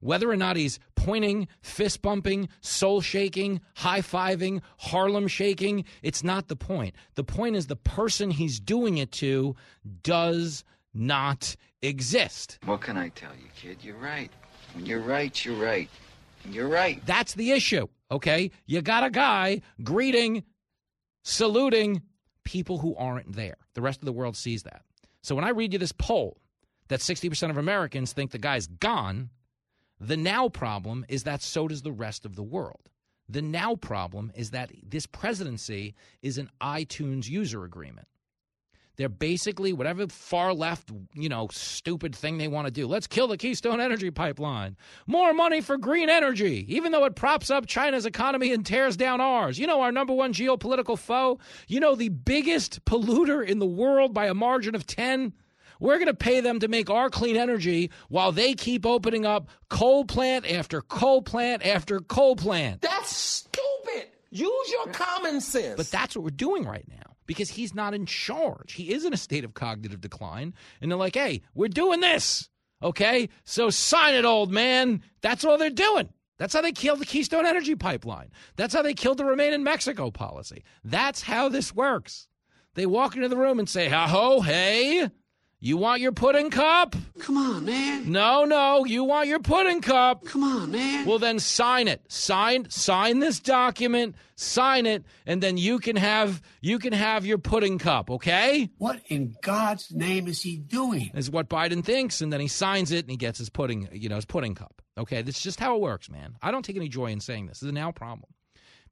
whether or not he's pointing, fist bumping, soul shaking, high fiving, Harlem shaking, it's not the point. The point is the person he's doing it to does not exist. What can I tell you, kid? You're right. When you're right, you're right. When you're right. That's the issue, okay? You got a guy greeting, saluting people who aren't there. The rest of the world sees that. So when I read you this poll that 60% of Americans think the guy's gone, the now problem is that so does the rest of the world. The now problem is that this presidency is an iTunes user agreement. They're basically whatever far left, stupid thing they want to do. Let's kill the Keystone Energy Pipeline. More money for green energy, even though it props up China's economy and tears down ours. You know, our number one geopolitical foe. You know, the biggest polluter in the world by a margin of 10. We're going to pay them to make our clean energy while they keep opening up coal plant after coal plant after coal plant. That's stupid. Use your common sense. But that's what we're doing right now because he's not in charge. He is in a state of cognitive decline. And they're like, hey, we're doing this. Okay, so sign it, old man. That's all they're doing. That's how they killed the Keystone Energy Pipeline. That's how they killed the Remain in Mexico policy. That's how this works. They walk into the room and say, ho, hey. You want your pudding cup? Come on, man. No, you want your pudding cup. Come on, man. Well, then sign it. Sign this document, sign it, and then you can have your pudding cup, okay? What in God's name is he doing? Is what Biden thinks, and then he signs it and he gets his pudding, his pudding cup. Okay, that's just how it works, man. I don't take any joy in saying this. This is a now problem.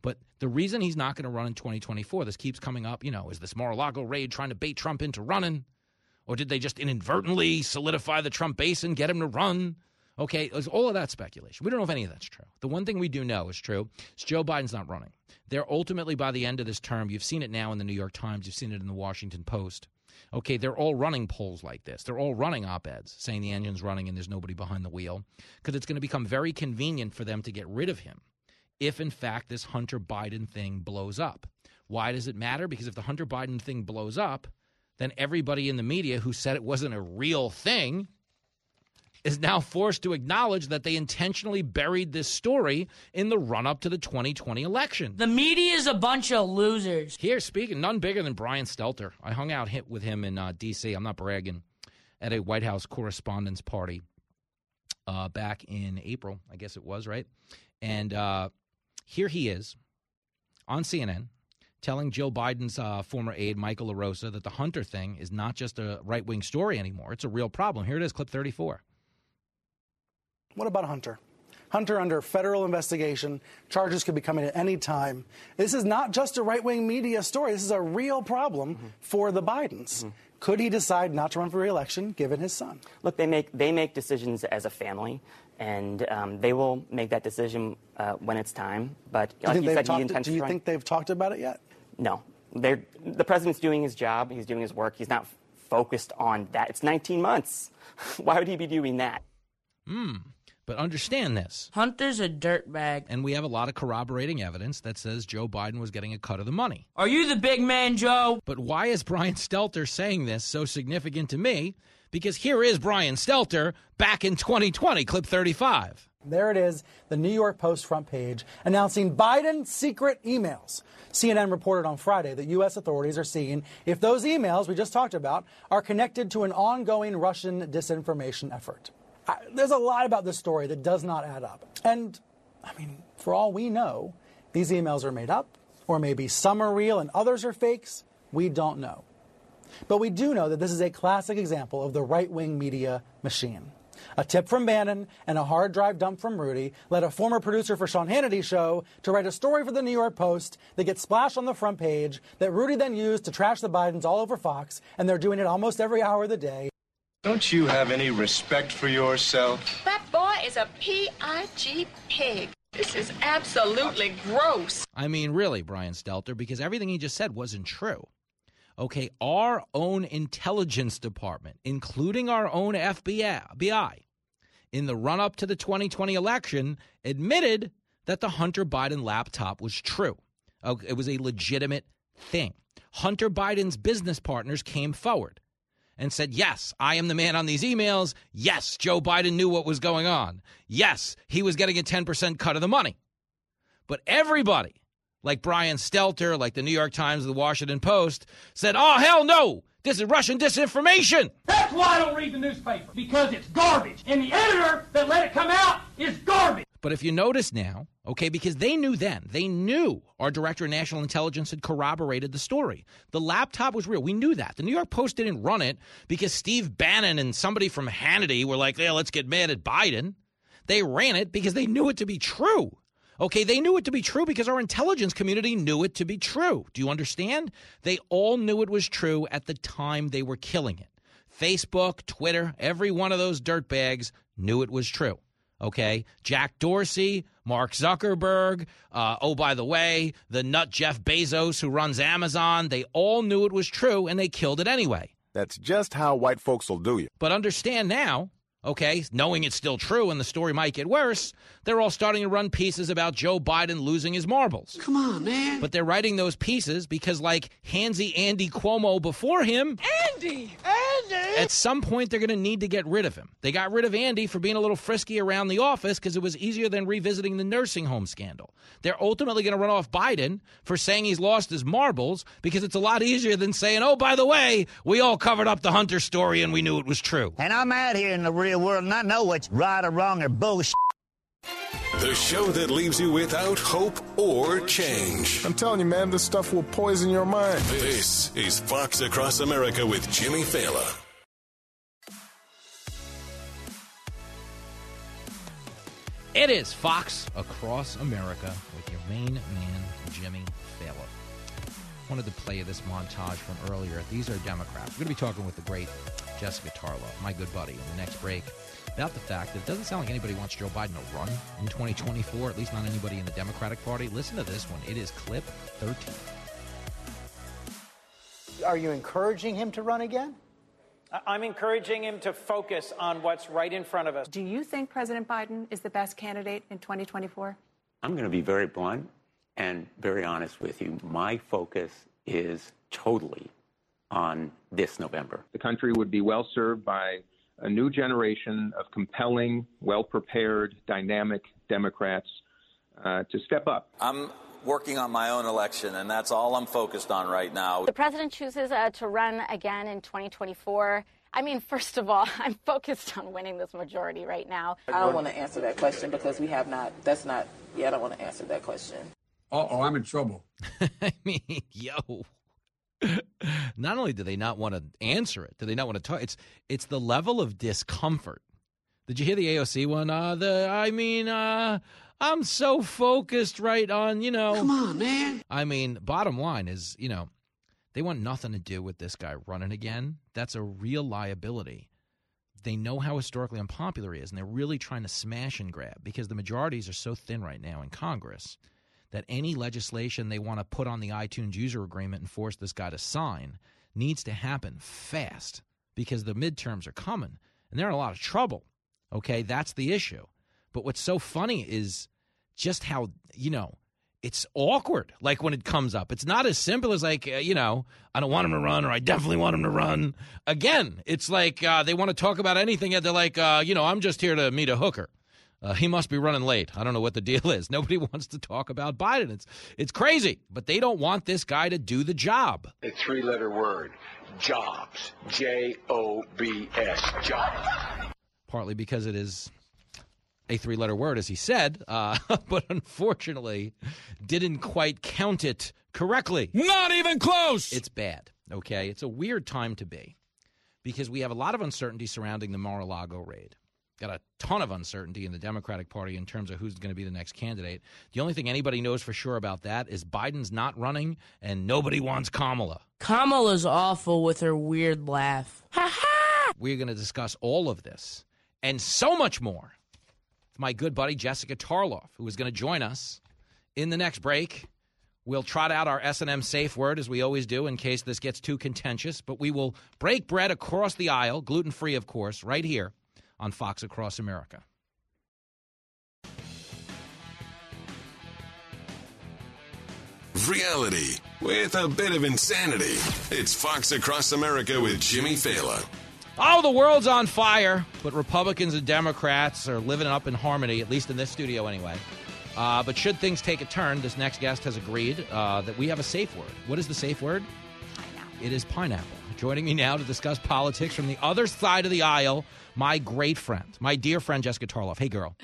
But the reason he's not going to run in 2024, this keeps coming up, is this Mar-a-Lago raid trying to bait Trump into running? Or did they just inadvertently solidify the Trump base and get him to run? Okay, it was all of that speculation. We don't know if any of that's true. The one thing we do know is true is Joe Biden's not running. They're ultimately, by the end of this term, you've seen it now in the New York Times, you've seen it in the Washington Post. Okay, they're all running polls like this. They're all running op-eds saying the engine's running and there's nobody behind the wheel because it's going to become very convenient for them to get rid of him if, in fact, this Hunter Biden thing blows up. Why does it matter? Because if the Hunter Biden thing blows up, then everybody in the media who said it wasn't a real thing is now forced to acknowledge that they intentionally buried this story in the run-up to the 2020 election. The media is a bunch of losers. Here, speaking, none bigger than Brian Stelter. I hung out with him in D.C., I'm not bragging, at a White House Correspondents' Party back in April, I guess it was, right? And here he is on CNN, telling Joe Biden's former aide, Michael LaRosa, that the Hunter thing is not just a right-wing story anymore. It's a real problem. Here it is, clip 34. What about Hunter? Hunter under federal investigation. Charges could be coming at any time. This is not just a right-wing media story. This is a real problem for the Bidens. Mm-hmm. Could he decide not to run for re-election, given his son? Look, they make decisions as a family, and they will make that decision when it's time. But like you said, do you think they've talked about it yet? No. The president's doing his job. He's doing his work. He's not focused on that. It's 19 months. Why would he be doing that? But understand this. Hunter's a dirtbag. And we have a lot of corroborating evidence that says Joe Biden was getting a cut of the money. Are you the big man, Joe? But why is Brian Stelter saying this so significant to me? Because here is Brian Stelter back in 2020, clip 35. There it is, the New York Post front page announcing Biden's secret emails. CNN reported on Friday that U.S. authorities are seeing if those emails we just talked about are connected to an ongoing Russian disinformation effort. There's a lot about this story that does not add up. And, for all we know, these emails are made up, or maybe some are real and others are fakes. We don't know. But we do know that this is a classic example of the right-wing media machine. A tip from Bannon and a hard drive dump from Rudy led a former producer for Sean Hannity's show to write a story for the New York Post that gets splashed on the front page that Rudy then used to trash the Bidens all over Fox, and they're doing it almost every hour of the day. Don't you have any respect for yourself? That boy is a P.I.G. pig. This is absolutely gross. Really, Brian Stelter, because everything he just said wasn't true. Okay, our own intelligence department, including our own FBI, in the run-up to the 2020 election, admitted that the Hunter Biden laptop was true. It was a legitimate thing. Hunter Biden's business partners came forward and said, yes, I am the man on these emails. Yes, Joe Biden knew what was going on. Yes, he was getting a 10% cut of the money. But everybody, like Brian Stelter, like the New York Times, the Washington Post, said, oh, hell no, this is Russian disinformation. That's why I don't read the newspaper, because it's garbage. And the editor that let it come out is garbage. But if you notice now, because they knew then, they knew our director of national intelligence had corroborated the story. The laptop was real. We knew that. The New York Post didn't run it because Steve Bannon and somebody from Hannity were like, yeah, let's get mad at Biden. They ran it because they knew it to be true. They knew it to be true because our intelligence community knew it to be true. Do you understand? They all knew it was true at the time they were killing it. Facebook, Twitter, every one of those dirtbags knew it was true. Jack Dorsey, Mark Zuckerberg, the nut Jeff Bezos who runs Amazon, they all knew it was true and they killed it anyway. That's just how white folks will do you. But understand now. Knowing it's still true and the story might get worse, they're all starting to run pieces about Joe Biden losing his marbles. Come on, man. But they're writing those pieces because, like handsy Andy Cuomo before him, Andy! At some point they're going to need to get rid of him. They got rid of Andy for being a little frisky around the office because it was easier than revisiting the nursing home scandal. They're ultimately going to run off Biden for saying he's lost his marbles because it's a lot easier than saying, oh, by the way, we all covered up the Hunter story and we knew it was true. And I'm out here in the real world, and I know what's right or wrong or bullshit. The show that leaves you without hope or change. I'm telling you, man, this stuff will poison your mind. This is Fox Across America with Jimmy Failla. It is Fox Across America with your main man, Jimmy Failla. I wanted to play you this montage from earlier. These are Democrats. We're going to be talking with the great Jessica Tarlow, my good buddy, in the next break, about the fact that it doesn't sound like anybody wants Joe Biden to run in 2024, at least not anybody in the Democratic Party. Listen to this one. It is clip 13. Are you encouraging him to run again? I'm encouraging him to focus on what's right in front of us. Do you think President Biden is the best candidate in 2024? I'm going to be very blunt and very honest with you. My focus is totally on this November. The country would be well served by a new generation of compelling, well-prepared, dynamic Democrats to step up. I'm working on my own election, and that's all I'm focused on right now. The president chooses to run again in 2024. First of all, I'm focused on winning this majority right now. I don't want to answer that question because we have not, I don't want to answer that question. Uh-oh, I'm in trouble. Not only do they not want to answer it, do they not want to talk? It's the level of discomfort. Did you hear the AOC one? I'm so focused right on, Come on, man. Bottom line is, they want nothing to do with this guy running again. That's a real liability. They know how historically unpopular he is, and they're really trying to smash and grab because the majorities are so thin right now in Congress that any legislation they want to put on the iTunes user agreement and force this guy to sign needs to happen fast because the midterms are coming, and they're in a lot of trouble. That's the issue. But what's so funny is just how, you know, it's awkward, like, when it comes up. It's not as simple as, like, you know, I don't want him to run, or I definitely want him to run. Again, it's like they want to talk about anything, and they're like, you know, I'm just here to meet a hooker. He must be running late. I don't know what the deal is. Nobody wants to talk about Biden. It's crazy, but they don't want this guy to do the job. A three-letter word, jobs, J-O-B-S, jobs. Partly because it is a three-letter word, as he said, but unfortunately didn't quite count it correctly. Not even close! It's bad, okay? It's a weird time to be because we have a lot of uncertainty surrounding the Mar-a-Lago raid. Got a ton of uncertainty in the Democratic Party in terms of who's going to be the next candidate. The only thing anybody knows for sure about that is Biden's not running and nobody wants Kamala. Kamala's awful with her weird laugh. Ha-ha! We're going to discuss all of this and so much more. My good buddy Jessica Tarloff, who is going to join us in the next break. We'll trot out our S&M safe word, as we always do, in case this gets too contentious. But we will break bread across the aisle, gluten-free, of course, right here on Fox Across America. Reality with a bit of insanity. It's Fox Across America with Jimmy Fallon. Oh, the world's on fire, but Republicans and Democrats are living up in harmony, at least in this studio anyway. But should things take a turn, this next guest has agreed that we have a safe word. What is the safe word? Pineapple. It is pineapple. Joining me now to discuss politics from the other side of the aisle, my great friend, my dear friend, Jessica Tarloff. Hey, girl.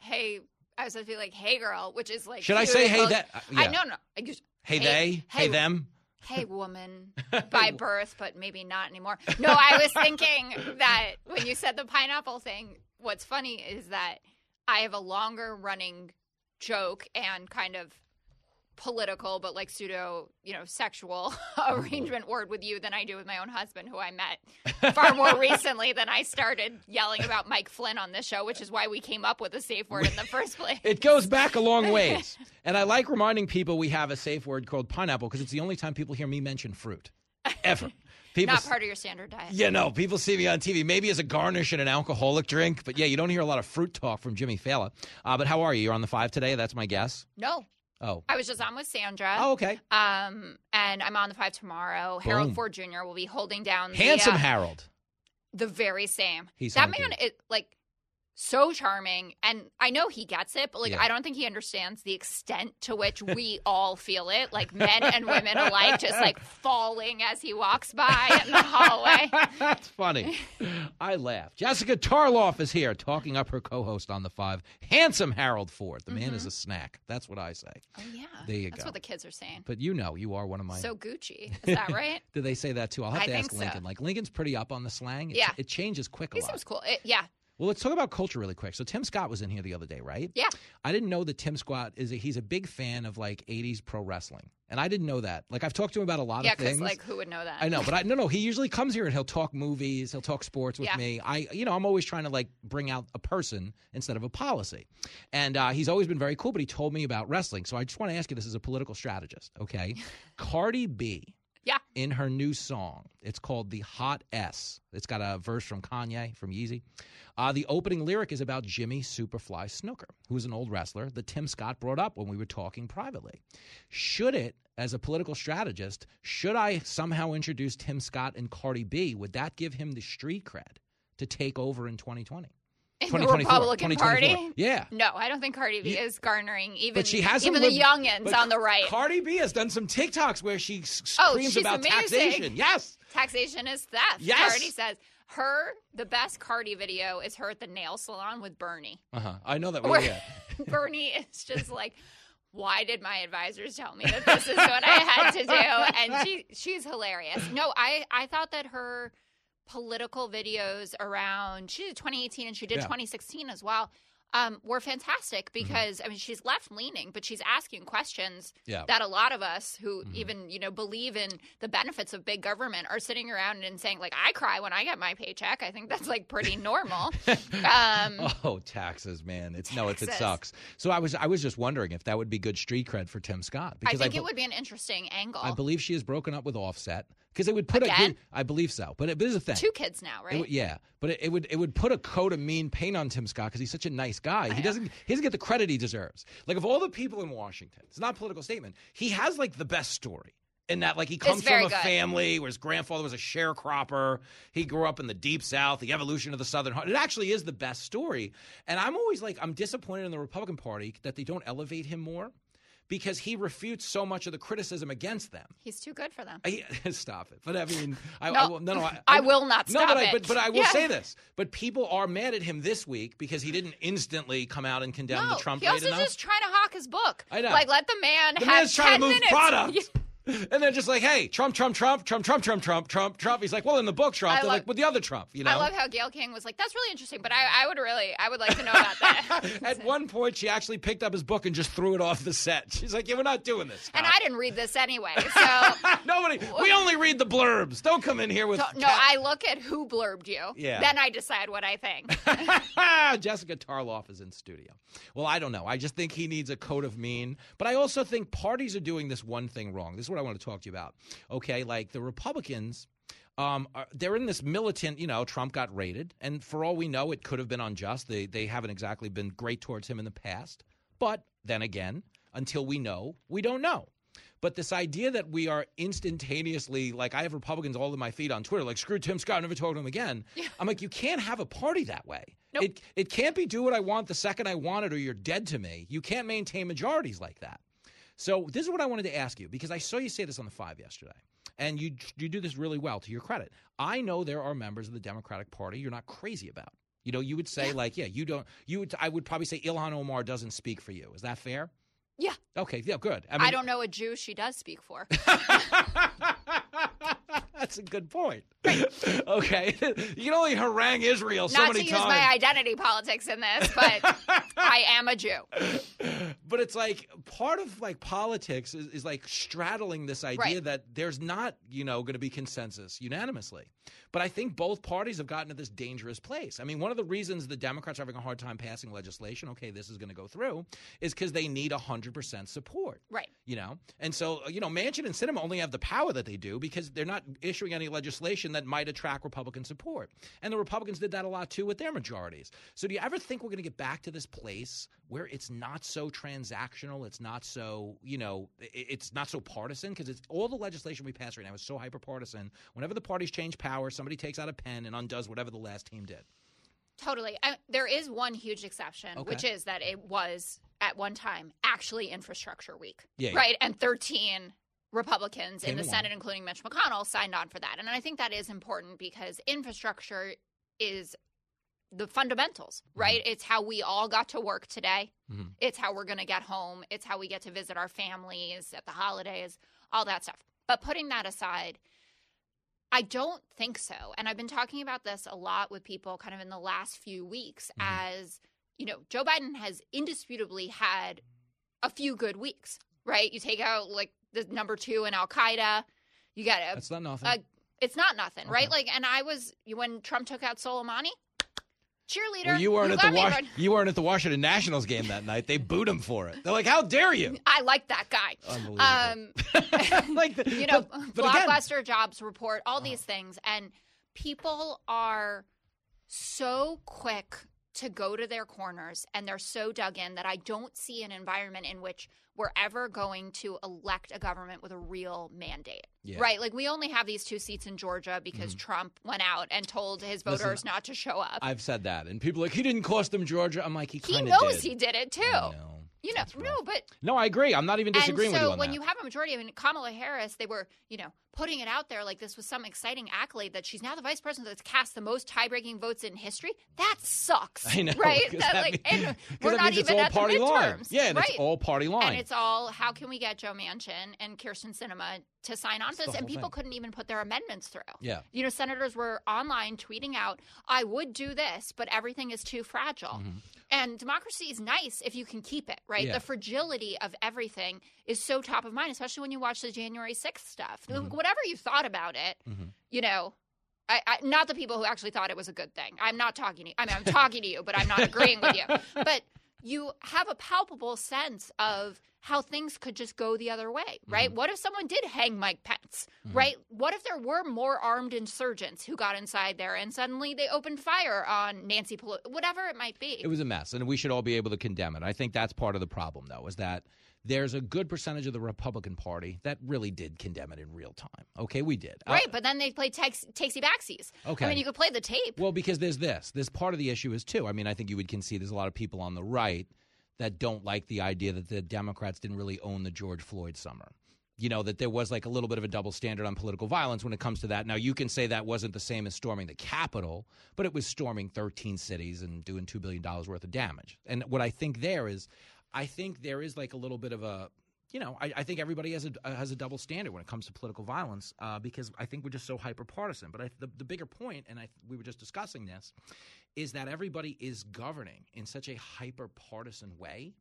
Hey. I was supposed to be like, hey, girl, which is like... Should I say hey, that? Yeah. No. Hey, they? Hey, them? Hey, woman, by birth, but maybe not anymore. No, I was thinking that when you said the pineapple thing, what's funny is that I have a longer running joke and kind of political, but like pseudo, you know, sexual arrangement word with you than I do with my own husband, who I met far more recently than I started yelling about Mike Flynn on this show, which is why we came up with a safe word in the first place. It goes back a long ways. And I like reminding people we have a safe word called pineapple because it's the only time people hear me mention fruit ever. People, not part of your standard diet. Yeah, no. People see me on TV maybe as a garnish in an alcoholic drink, but yeah, you don't hear a lot of fruit talk from Jimmy Fallon. But how are you? You're on the 5 today? That's my guess. No. Oh. I was just on with Sandra. Oh, okay. And I'm on the 5 tomorrow. Boom. Harold Ford Jr. will be holding down Handsome Harold. The very same. He's that hunky. Man is, like, so charming. And I know he gets it, but, like, yeah. I don't think he understands the extent to which we all feel it. Like, men and women alike just, like, falling as he walks by in the hallway. That's funny. I laugh. Jessica Tarloff is here talking up her co-host on the 5, Handsome Harold Ford. The man is a snack. That's what I say. Oh, yeah. There you go. That's what the kids are saying. But you know, you are one of my... So Gucci. Is that right? Do they say that, too? I'll have to ask Lincoln. So. Like, Lincoln's pretty up on the slang. It, yeah. It changes quick a lot. He seems cool. Well, let's talk about culture really quick. So Tim Scott was in here the other day, right? Yeah. I didn't know that Tim Scott he's a big fan of, like, 80s pro wrestling. And I didn't know that. Like, I've talked to him about a lot of things. Yeah, because, like, who would know that? I know. But no, he usually comes here and he'll talk movies. He'll talk sports with me. I'm always trying to, like, bring out a person instead of a policy. And he's always been very cool, but he told me about wrestling. So I just want to ask you this as a political strategist, okay? Cardi B. Yeah. In her new song, it's called The Hot S. It's got a verse from Kanye, from Yeezy. The opening lyric is about Jimmy Superfly Snooker, who is an old wrestler that Tim Scott brought up when we were talking privately. Should it, as a political strategist, should I somehow introduce Tim Scott and Cardi B? Would that give him the street cred to take over in 2020? In the Republican Party? Yeah. No, I don't think Cardi B is garnering even the youngins on the right. Cardi B has done some TikToks where she screams about amazing. Taxation. Yes. Taxation is theft. Yes. Cardi says. The best Cardi video is her at the nail salon with Bernie. Uh-huh. I know that one. Yeah. Bernie is just like, why did my advisors tell me that this is what I had to do? And she's hilarious. No, I thought that her political videos around, she did 2018 and she did 2016 as well, were fantastic because, I mean, she's left-leaning, but she's asking questions that a lot of us who even, you know, believe in the benefits of big government are sitting around and saying, like, I cry when I get my paycheck. I think that's, like, pretty normal. Taxes, man. It sucks. So I was just wondering if that would be good street cred for Tim Scott. Because I think it would be an interesting angle. I believe she is broken up with Offset. Because it would put again? I believe so, but it is a thing. 2 kids now, right? It would put a coat of mean paint on Tim Scott because he's such a nice guy. He doesn't get the credit he deserves. Like of all the people in Washington, it's not a political statement. He has like the best story in that like he comes from a family where his grandfather was a sharecropper. He grew up in the Deep South, the evolution of the Southern Heart. It actually is the best story, and I'm always like I'm disappointed in the Republican Party that they don't elevate him more. Because he refutes so much of the criticism against them. He's too good for them. Stop it. But I mean, I will not stop it. But I will say this. But people are mad at him this week because he didn't instantly come out and condemn the Trump. He also just trying to hawk his book. I know. Like, let the man have 10 minutes. The man's trying to move product. And they're just like, hey, Trump, Trump, Trump, Trump, Trump, Trump, Trump, Trump, Trump. He's like, well, in the book, Trump. They're like, well, the other Trump, you know? I love how Gayle King was like, that's really interesting, but I would like to know about that. At one point, she actually picked up his book and just threw it off the set. She's like, yeah, we're not doing this. Scott. And I didn't read this anyway, so. We only read the blurbs. Don't come in here with. No, I look at who blurbed you. Yeah. Then I decide what I think. Jessica Tarloff is in studio. Well, I don't know. I just think he needs a coat of mean. But I also think parties are doing this one thing wrong. This is what I want to talk to you about. Okay, like the Republicans, they're in this militant, you know, Trump got raided. And for all we know, it could have been unjust. They haven't exactly been great towards him in the past. But then again, until we know, we don't know. But this idea that we are instantaneously, like I have Republicans all in my feed on Twitter, like screw Tim Scott, never talk to him again. Yeah. I'm like, you can't have a party that way. Nope. It can't be do what I want the second I want it or you're dead to me. You can't maintain majorities like that. So this is what I wanted to ask you, because I saw you say this on The 5 yesterday, and you do this really well, to your credit. I know there are members of the Democratic Party you're not crazy about. You know, you would say, I would probably say Ilhan Omar doesn't speak for you. Is that fair? Yeah. Okay, yeah, good. I mean, I don't know a Jew she does speak for. That's a good point. Right. Okay. You can only harangue Israel so many times. Not to use my identity politics in this, but I am a Jew. But it's like part of like politics is like straddling this idea that there's not, you know, going to be consensus unanimously. But I think both parties have gotten to this dangerous place. I mean, one of the reasons the Democrats are having a hard time passing legislation, okay, this is going to go through, is because they need 100% support. Right. You know? And so, you know, Manchin and Sinema only have the power that they do because they're not issuing any legislation that might attract Republican support. And the Republicans did that a lot, too, with their majorities. So do you ever think we're going to get back to this place where it's not so transactional, it's not so, you know, it's not so partisan? Because it's all the legislation we pass right now is so hyper-partisan. Whenever the parties change power, somebody takes out a pen and undoes whatever the last team did. Totally. There is one huge exception, which is that it was, at one time, actually Infrastructure Week. Yeah, right? Yeah. And 13 Republicans in the Senate, including Mitch McConnell, signed on for that. And I think that is important because infrastructure is the fundamentals, right? Mm-hmm. It's how we all got to work today. Mm-hmm. It's how we're going to get home. It's how we get to visit our families at the holidays, all that stuff. But putting that aside, I don't think so. And I've been talking about this a lot with people kind of in the last few weeks as, you know, Joe Biden has indisputably had a few good weeks, right? You take out like the number 2 in Al Qaeda, you got it. That's not nothing. It's not nothing, okay. Right? Like, and when Trump took out Soleimani, cheerleader. Well, you weren't at the Washington Nationals game that night. They booed him for it. They're like, "How dare you?" I like that guy. Unbelievable. You know, but Blockbuster again, jobs report, all these things, and people are so quick to go to their corners, and they're so dug in that I don't see an environment in which we're ever going to elect a government with a real mandate, right? Like, we only have these 2 seats in Georgia because Trump went out and told his voters not to show up. I've said that, and people are like, he didn't cost them Georgia. I'm like, he knows he did it, too. You know, no, I agree. I'm not even disagreeing with you on that. And so when you have a majority, I mean, Kamala Harris, they were, you know, putting it out there like this was some exciting accolade that she's now the vice president that's cast the most tie-breaking votes in history. That sucks, I know, right? We're not even at the midterms. Yeah, and it's all party line. And it's all, how can we get Joe Manchin and Kirsten Sinema to sign on to this? And people couldn't even put their amendments through. Yeah. You know, senators were online tweeting out, I would do this, but everything is too fragile. Mm-hmm. And democracy is nice if you can keep it, right? Yeah. The fragility of everything is so top of mind, especially when you watch the January 6th stuff. Mm-hmm. Whatever you thought about it, you know, I not the people who actually thought it was a good thing. I'm talking to you, but I'm not agreeing with you. But you have a palpable sense of how things could just go the other way, right? Mm-hmm. What if someone did hang Mike Pence, mm-hmm. right? What if there were more armed insurgents who got inside there and suddenly they opened fire on Nancy Pelosi, whatever it might be? It was a mess, and we should all be able to condemn it. I think that's part of the problem, though, is that there's a good percentage of the Republican Party that really did condemn it in real time. Okay, we did. Right, but then they play takesy-backsies. Okay. I mean, you could play the tape. Well, because there's this. This part of the issue is, too, I mean, I think you would concede there's a lot of people on the right that don't like the idea that the Democrats didn't really own the George Floyd summer. You know, that there was like a little bit of a double standard on political violence when it comes to that. Now, you can say that wasn't the same as storming the Capitol, but it was storming 13 cities and doing $2 billion worth of damage. And what I think there is – I think there is like a little bit of a, you know, I think everybody has a double standard when it comes to political violence because I think we're just so hyper-partisan. But the bigger point, and we were just discussing this, is that everybody is governing in such a hyper-partisan way.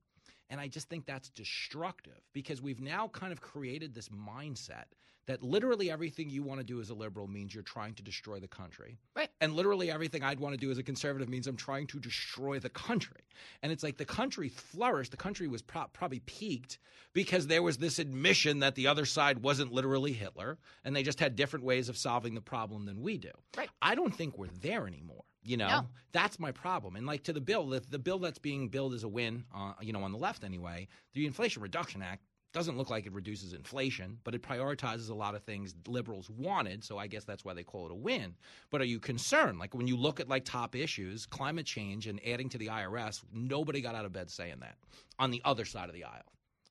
And I just think that's destructive because we've now kind of created this mindset that literally everything you want to do as a liberal means you're trying to destroy the country. Right. And literally everything I'd want to do as a conservative means I'm trying to destroy the country. And it's like the country flourished. The country was probably peaked because there was this admission that the other side wasn't literally Hitler and they just had different ways of solving the problem than we do. Right. I don't think we're there anymore. You know, no. That's my problem. And like to the bill, the bill that's being billed as a win, you know, on the left anyway, the Inflation Reduction Act doesn't look like it reduces inflation, but it prioritizes a lot of things liberals wanted. So I guess that's why they call it a win. But are you concerned? Like when you look at like top issues, climate change and adding to the IRS, nobody got out of bed saying that on the other side of the aisle.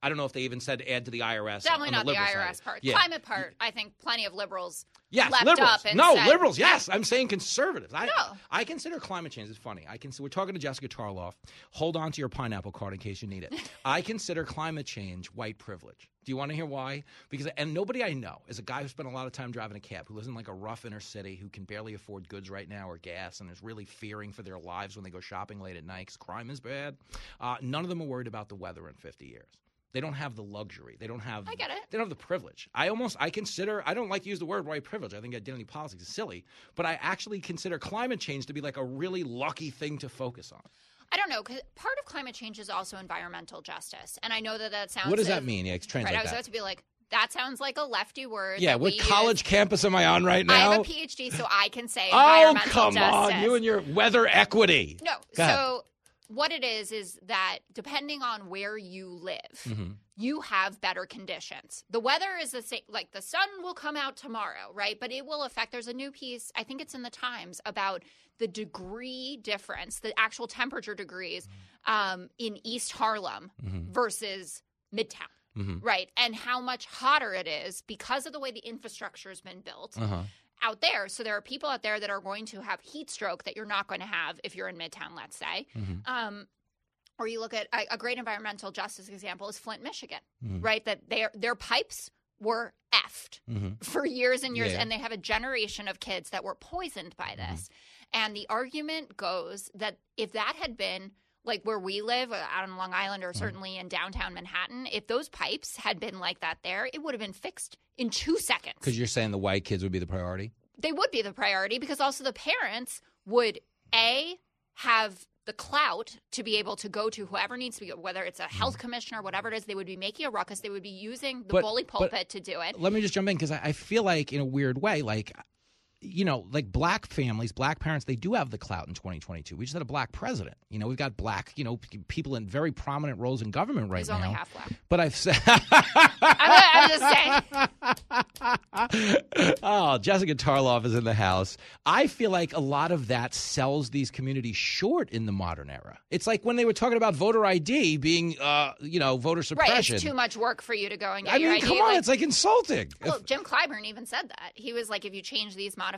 I don't know if they even said add to the IRS. Definitely not the IRS part. Yeah. Climate part, I think plenty of liberals left liberals. Up. And no, said, liberals, yes. I'm saying conservatives. I consider climate change. It's funny. We're talking to Jessica Tarloff. Hold on to your pineapple card in case you need it. I consider climate change white privilege. Do you want to hear why? Because nobody I know is a guy who spent a lot of time driving a cab, who lives in like a rough inner city, who can barely afford goods right now or gas, and is really fearing for their lives when they go shopping late at night because crime is bad. None of them are worried about the weather in 50 years. They don't have the luxury. They don't have. I get it. They don't have the privilege. I consider. I don't like to use the word white privilege. I think identity politics is silly. But I actually consider climate change to be like a really lucky thing to focus on. I don't know, because part of climate change is also environmental justice, and I know that sounds. What does that mean? Yeah, translate that. I was about to be like. That sounds like a lefty word. Yeah, what college campus am I on right now? I have a PhD, so I can say environmental justice. Oh, come on, you and your weather equity. No, so. What it is that depending on where you live, mm-hmm. you have better conditions. The weather is the same. Like the sun will come out tomorrow, right? But it will affect – there's a new piece, I think it's in the Times, about the degree difference, the actual temperature degrees in East Harlem mm-hmm. versus Midtown. Mm-hmm. Right? And how much hotter it is because of the way the infrastructure has been built. Uh-huh. out there. So there are people out there that are going to have heat stroke that you're not going to have if you're in Midtown, let's say. Mm-hmm. Or you look at a great environmental justice example is Flint, Michigan, mm-hmm. right? That their pipes were effed mm-hmm. for years and years. Yeah. And they have a generation of kids that were poisoned by mm-hmm. this. And the argument goes that if that had been like where we live out on Long Island or certainly in downtown Manhattan, if those pipes had been like that there, it would have been fixed in 2 seconds. Because you're saying the white kids would be the priority? They would be the priority because also the parents would, A, have the clout to be able to go to whoever needs to be, whether it's a health commissioner, whatever it is, they would be making a ruckus. They would be using the bully pulpit to do it. Let me just jump in because I feel like in a weird way, like – you know, like black families, black parents, they do have the clout in 2022. We just had a black president. You know, we've got black, you know, people in very prominent roles in government right now. He's only half black. But I've said. I'm just saying. Oh, Jessica Tarloff is in the house. I feel like a lot of that sells these communities short in the modern era. It's like when they were talking about voter ID being, you know, voter suppression. Right, it's too much work for you to go and get your ID. I mean, come on, like, it's like insulting. Well, Jim Clyburn even said that. He was like, if you change these modifications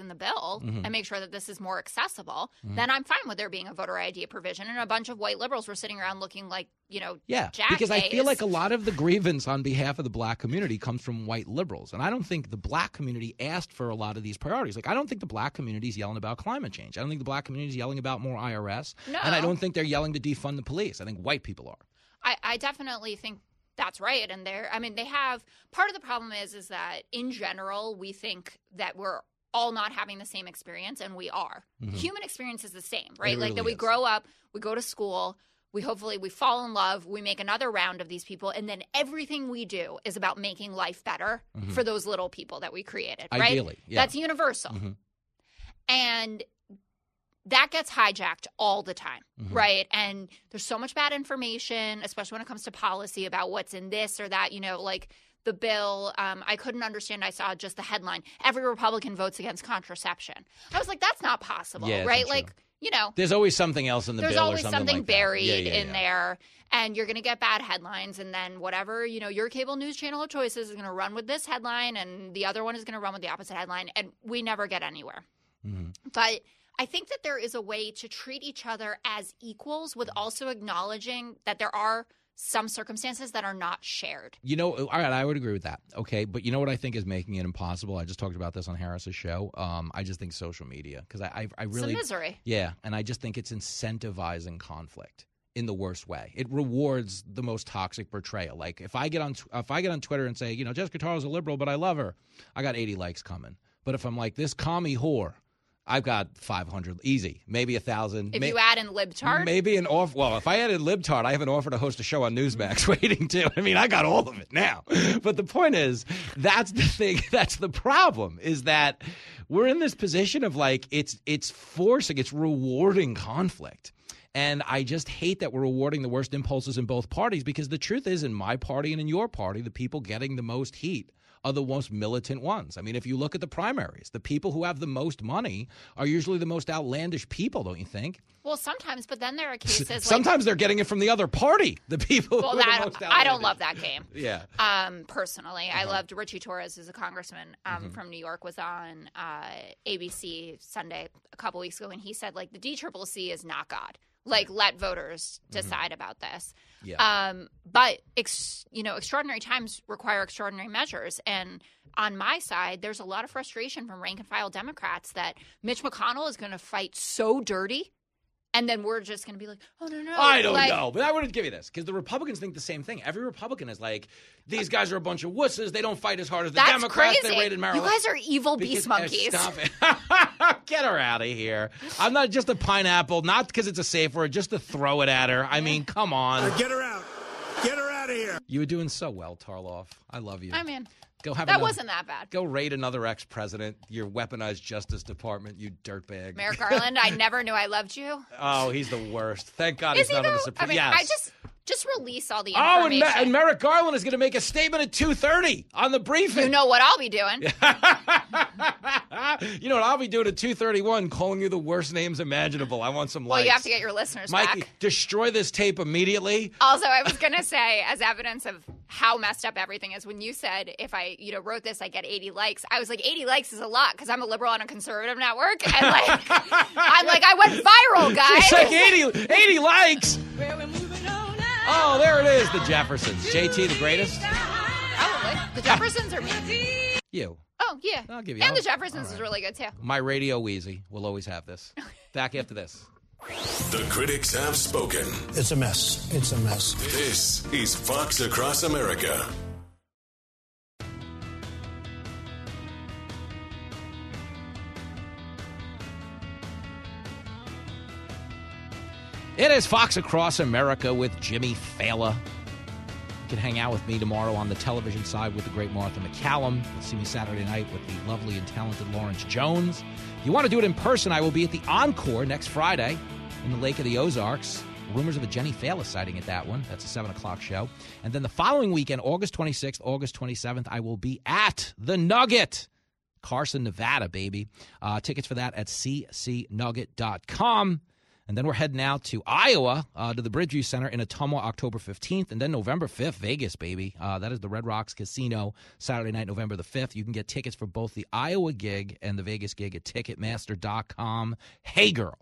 in the bill mm-hmm. and make sure that this is more accessible, mm-hmm. then I'm fine with there being a voter ID provision. And a bunch of white liberals were sitting around looking like, you know, jackdays. Because I feel like a lot of the grievance on behalf of the black community comes from white liberals. And I don't think the black community asked for a lot of these priorities. Like, I don't think the black community is yelling about climate change. I don't think the black community is yelling about more IRS. No. And I don't think they're yelling to defund the police. I think white people are. I definitely think that's right. And they have – part of the problem is that in general we think that we're all not having the same experience, and we are. Mm-hmm. Human experience is the same, right? It really that we grow up, we go to school, we fall in love, we make another round of these people, and then everything we do is about making life better mm-hmm. for those little people that we created, right? Ideally, yeah. That's universal. Mm-hmm. And that gets hijacked all the time, mm-hmm. right? And there's so much bad information, especially when it comes to policy, about what's in this or that, you know, like the bill. I couldn't understand. I saw just the headline. Every Republican votes against contraception. I was like, that's not possible, yeah, right? Like, you know. There's always something else in the bill or something like that. There's always something buried in there. And you're going to get bad headlines. And then whatever, you know, your cable news channel of choice is going to run with this headline. And the other one is going to run with the opposite headline. And we never get anywhere. Mm-hmm. But I think that there is a way to treat each other as equals with also acknowledging that there are some circumstances that are not shared. You know, all right, I would agree with that. Okay, but you know what I think is making it impossible? I just talked about this on Harris's show. I just think social media, because I really— It's a misery. Yeah, and I just think it's incentivizing conflict in the worst way. It rewards the most toxic portrayal. Like if I get on Twitter and say, you know, Jessica Tara's a liberal, but I love her, I got 80 likes coming. But if I'm like, this commie whore, I've got 500 easy, maybe 1,000. If you add in libtard? Maybe an offer. Well, if I added libtard, I have an offer to host a show on Newsmax waiting to. I mean, I got all of it now. But the point is, that's the thing. That's the problem, is that we're in this position of like it's forcing, it's rewarding conflict. And I just hate that we're rewarding the worst impulses in both parties, because the truth is, in my party and in your party, the people getting the most heat are the most militant ones. I mean, if you look at the primaries, the people who have the most money are usually the most outlandish people, don't you think? Well, sometimes, but then there are cases like— Sometimes they're getting it from the other party, the people who are the most outlandish. I don't love that game. Yeah. Personally, I loved Richie Torres, who's a congressman from New York, was on ABC Sunday a couple weeks ago, and he said, like, the DCCC is not God. Like, let voters decide about this. Yeah. But, extraordinary times require extraordinary measures. And on my side, there's a lot of frustration from rank-and-file Democrats that Mitch McConnell is going to fight so dirty, and then we're just going to be like, oh, no, no. I don't know. But I wouldn't give you this, because the Republicans think the same thing. Every Republican is like, these guys are a bunch of wusses. They don't fight as hard as the Democrats. Crazy. They raided Maryland. You guys are evil beast monkeys. Stop it. Get her out of here. I'm not just a pineapple, not because it's a safe word, just to throw it at her. I mean, come on. Get her out. Get her out of here. You were doing so well, Tarloff. I love you. I mean, go have that wasn't that bad. Go raid another ex-president, your weaponized Justice Department, you dirtbag. Merrick Garland, I never knew I loved you. Oh, he's the worst. Thank God he's not on the Supreme. I mean, yes. I just release all the information. Oh, and Merrick Garland is going to make a statement at 2:30 on the briefing. You know what I'll be doing. You know what I'll be doing at 2:31, calling you the worst names imaginable. I want some likes. Well, you have to get your listeners Mikey, back. Destroy this tape immediately. Also, I was going to say, as evidence of how messed up everything is, when you said, if I wrote this, I get 80 likes. I was like, 80 likes is a lot, because I'm a liberal on a conservative network. And like, I'm like, I went viral, guys. It's like 80 likes. Where we're moving on. Oh, there it is, the Jeffersons. JT, the greatest? Probably. The Jeffersons or me? You. Oh, yeah. I'll give you and all. The Jeffersons is really good, too. My radio Wheezy will always have this. Back after this. The critics have spoken. It's a mess. It's a mess. This is Fox Across America. It is Fox Across America with Jimmy Fallon. You can hang out with me tomorrow on the television side with the great Martha McCallum. You'll see me Saturday night with the lovely and talented Lawrence Jones. If you want to do it in person, I will be at the Encore next Friday in the Lake of the Ozarks. Rumors of a Jenny Fallon sighting at that one. That's a 7 o'clock show. And then the following weekend, August 26th, August 27th, I will be at the Nugget. Carson, Nevada, baby. Tickets for that at ccnugget.com. And then we're heading out to Iowa, to the Bridgeview Center in Ottumwa, October 15th. And then November 5th, Vegas, baby. That is the Red Rocks Casino, Saturday night, November the 5th. You can get tickets for both the Iowa gig and the Vegas gig at Ticketmaster.com. Hey, girl.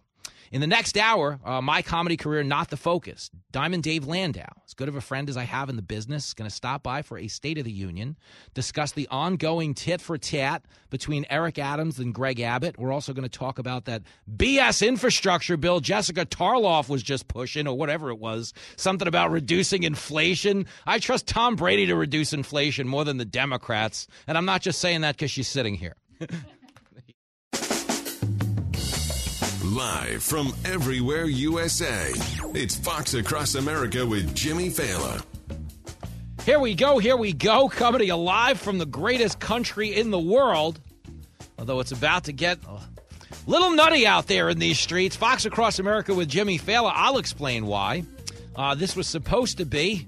In the next hour, my comedy career, not the focus. Diamond Dave Landau, as good of a friend as I have in the business, going to stop by for a State of the Union, discuss the ongoing tit for tat between Eric Adams and Greg Abbott. We're also going to talk about that BS infrastructure bill Jessica Tarloff was just pushing, or whatever it was, something about reducing inflation. I trust Tom Brady to reduce inflation more than the Democrats, and I'm not just saying that because she's sitting here. Live from everywhere USA, it's Fox Across America with Jimmy Fallon. Here we go, coming to you live from the greatest country in the world, although it's about to get a little nutty out there in these streets. Fox Across America with Jimmy Fallon. I'll explain why. This was supposed to be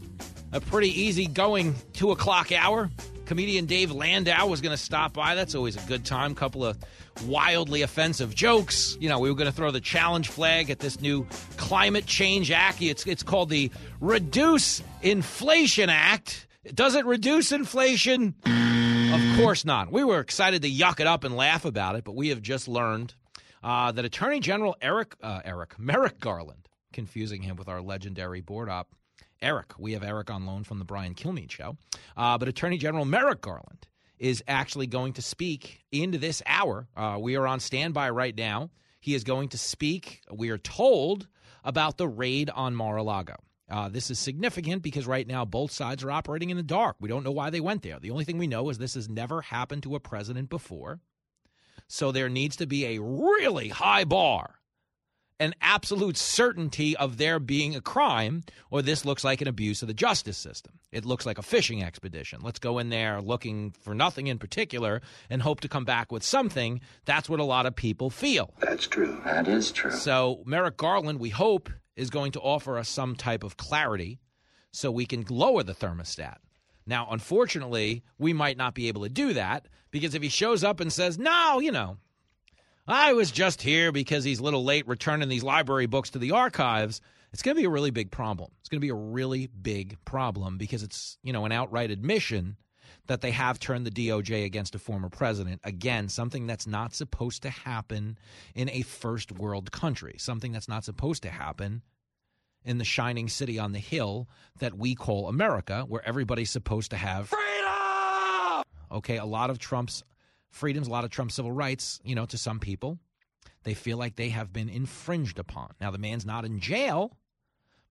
a pretty easygoing 2 o'clock hour. Comedian Dave Landau was going to stop by. That's always a good time. Couple of wildly offensive jokes. You know, we were going to throw the challenge flag at this new Climate Change Act. It's called the Reduce Inflation Act. Does it reduce inflation? Of course not. We were excited to yuck it up and laugh about it, but we have just learned that Attorney General Merrick Garland, confusing him with our legendary board op, Eric. We have Eric on loan from the Brian Kilmeade Show. But Attorney General Merrick Garland is actually going to speak into this hour. We are on standby right now. He is going to speak, we are told, about the raid on Mar-a-Lago. This is significant because right now both sides are operating in the dark. We don't know why they went there. The only thing we know is this has never happened to a president before. So there needs to be a really high bar, an absolute certainty of there being a crime, or this looks like an abuse of the justice system. It looks like a fishing expedition. Let's go in there looking for nothing in particular and hope to come back with something. That's what a lot of people feel. That's true. That is true. So Merrick Garland, we hope, is going to offer us some type of clarity so we can lower the thermostat. Now, unfortunately, we might not be able to do that because if he shows up and says, no, you know, I was just here because he's a little late returning these library books to the archives, it's going to be a really big problem. It's going to be a really big problem because it's, you know, an outright admission that they have turned the DOJ against a former president. Again, something that's not supposed to happen in a first world country, something that's not supposed to happen in the shining city on the hill that we call America, where everybody's supposed to have freedom. Okay, a lot of Trump's freedoms, a lot of Trump's civil rights, you know, to some people, they feel like they have been infringed upon. Now, the man's not in jail,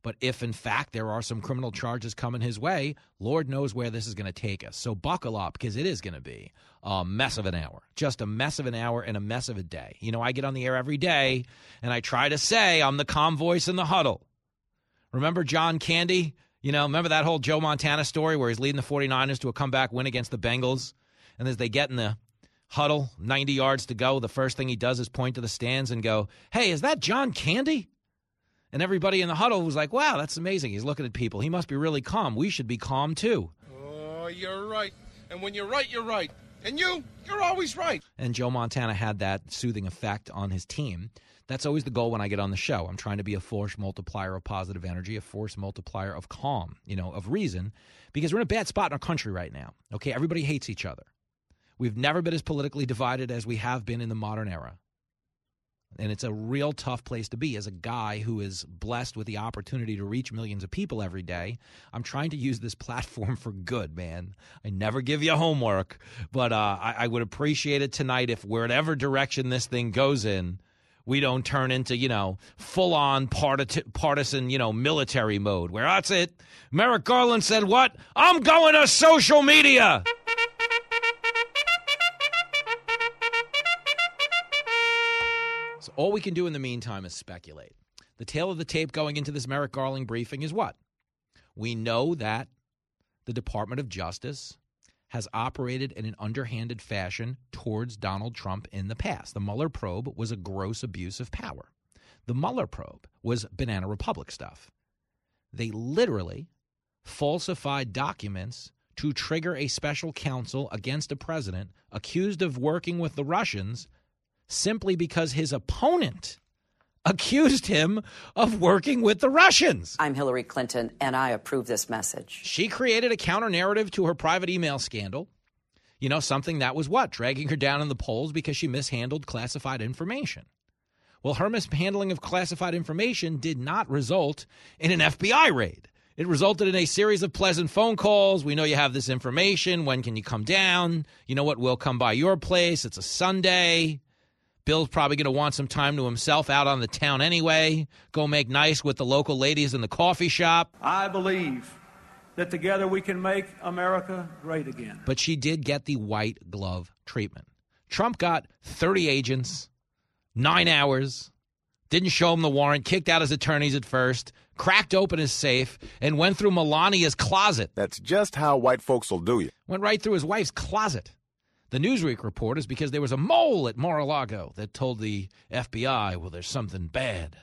but if, in fact, there are some criminal charges coming his way, Lord knows where this is going to take us. So buckle up, because it is going to be a mess of an hour, just a mess of an hour and a mess of a day. You know, I get on the air every day, and I try to say I'm the calm voice in the huddle. Remember John Candy? You know, remember that whole Joe Montana story where he's leading the 49ers to a comeback win against the Bengals, and as they get in the huddle, 90 yards to go, the first thing he does is point to the stands and go, hey, is that John Candy? And everybody in the huddle was like, wow, that's amazing. He's looking at people. He must be really calm. We should be calm, too. Oh, you're right. And when you're right, you're right. And you're always right. And Joe Montana had that soothing effect on his team. That's always the goal when I get on the show. I'm trying to be a force multiplier of positive energy, a force multiplier of calm, you know, of reason, because we're in a bad spot in our country right now. Okay, everybody hates each other. We've never been as politically divided as we have been in the modern era. And it's a real tough place to be. As a guy who is blessed with the opportunity to reach millions of people every day, I'm trying to use this platform for good, man. I never give you homework, but I would appreciate it tonight if whatever direction this thing goes in, we don't turn into, you know, full-on partisan, you know, military mode where that's it. Merrick Garland said, what? I'm going to social media. All we can do in the meantime is speculate. The tail of the tape going into this Merrick Garland briefing is what? We know that the Department of Justice has operated in an underhanded fashion towards Donald Trump in the past. The Mueller probe was a gross abuse of power. The Mueller probe was Banana Republic stuff. They literally falsified documents to trigger a special counsel against a president accused of working with the Russians simply because his opponent accused him of working with the Russians. I'm Hillary Clinton, and I approve this message. She created a counter-narrative to her private email scandal. You know, something that was what? Dragging her down in the polls because she mishandled classified information. Well, her mishandling of classified information did not result in an FBI raid. It resulted in a series of pleasant phone calls. We know you have this information. When can you come down? You know what? We'll come by your place. It's a Sunday. Bill's probably going to want some time to himself out on the town anyway. Go make nice with the local ladies in the coffee shop. I believe that together we can make America great again. But she did get the white glove treatment. Trump got 30 agents, 9 hours, didn't show him the warrant, kicked out his attorneys at first, cracked open his safe, and went through Melania's closet. That's just how white folks will do you. Went right through his wife's closet. The Newsweek report is because there was a mole at Mar-a-Lago that told the FBI, well, there's something bad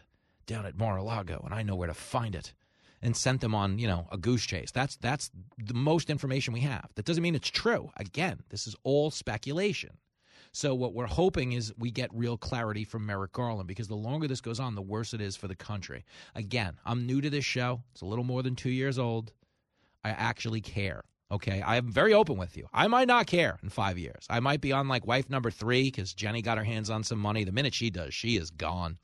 down at Mar-a-Lago, and I know where to find it, and sent them on, you know, a goose chase. That's the most information we have. That doesn't mean it's true. Again, this is all speculation. So what we're hoping is we get real clarity from Merrick Garland, because the longer this goes on, the worse it is for the country. Again, I'm new to this show. It's a little more than 2 years old. I actually care. Okay, I'm very open with you. I might not care in 5 years. I might be on like wife number 3 because Jenny got her hands on some money. The minute she does, she is gone.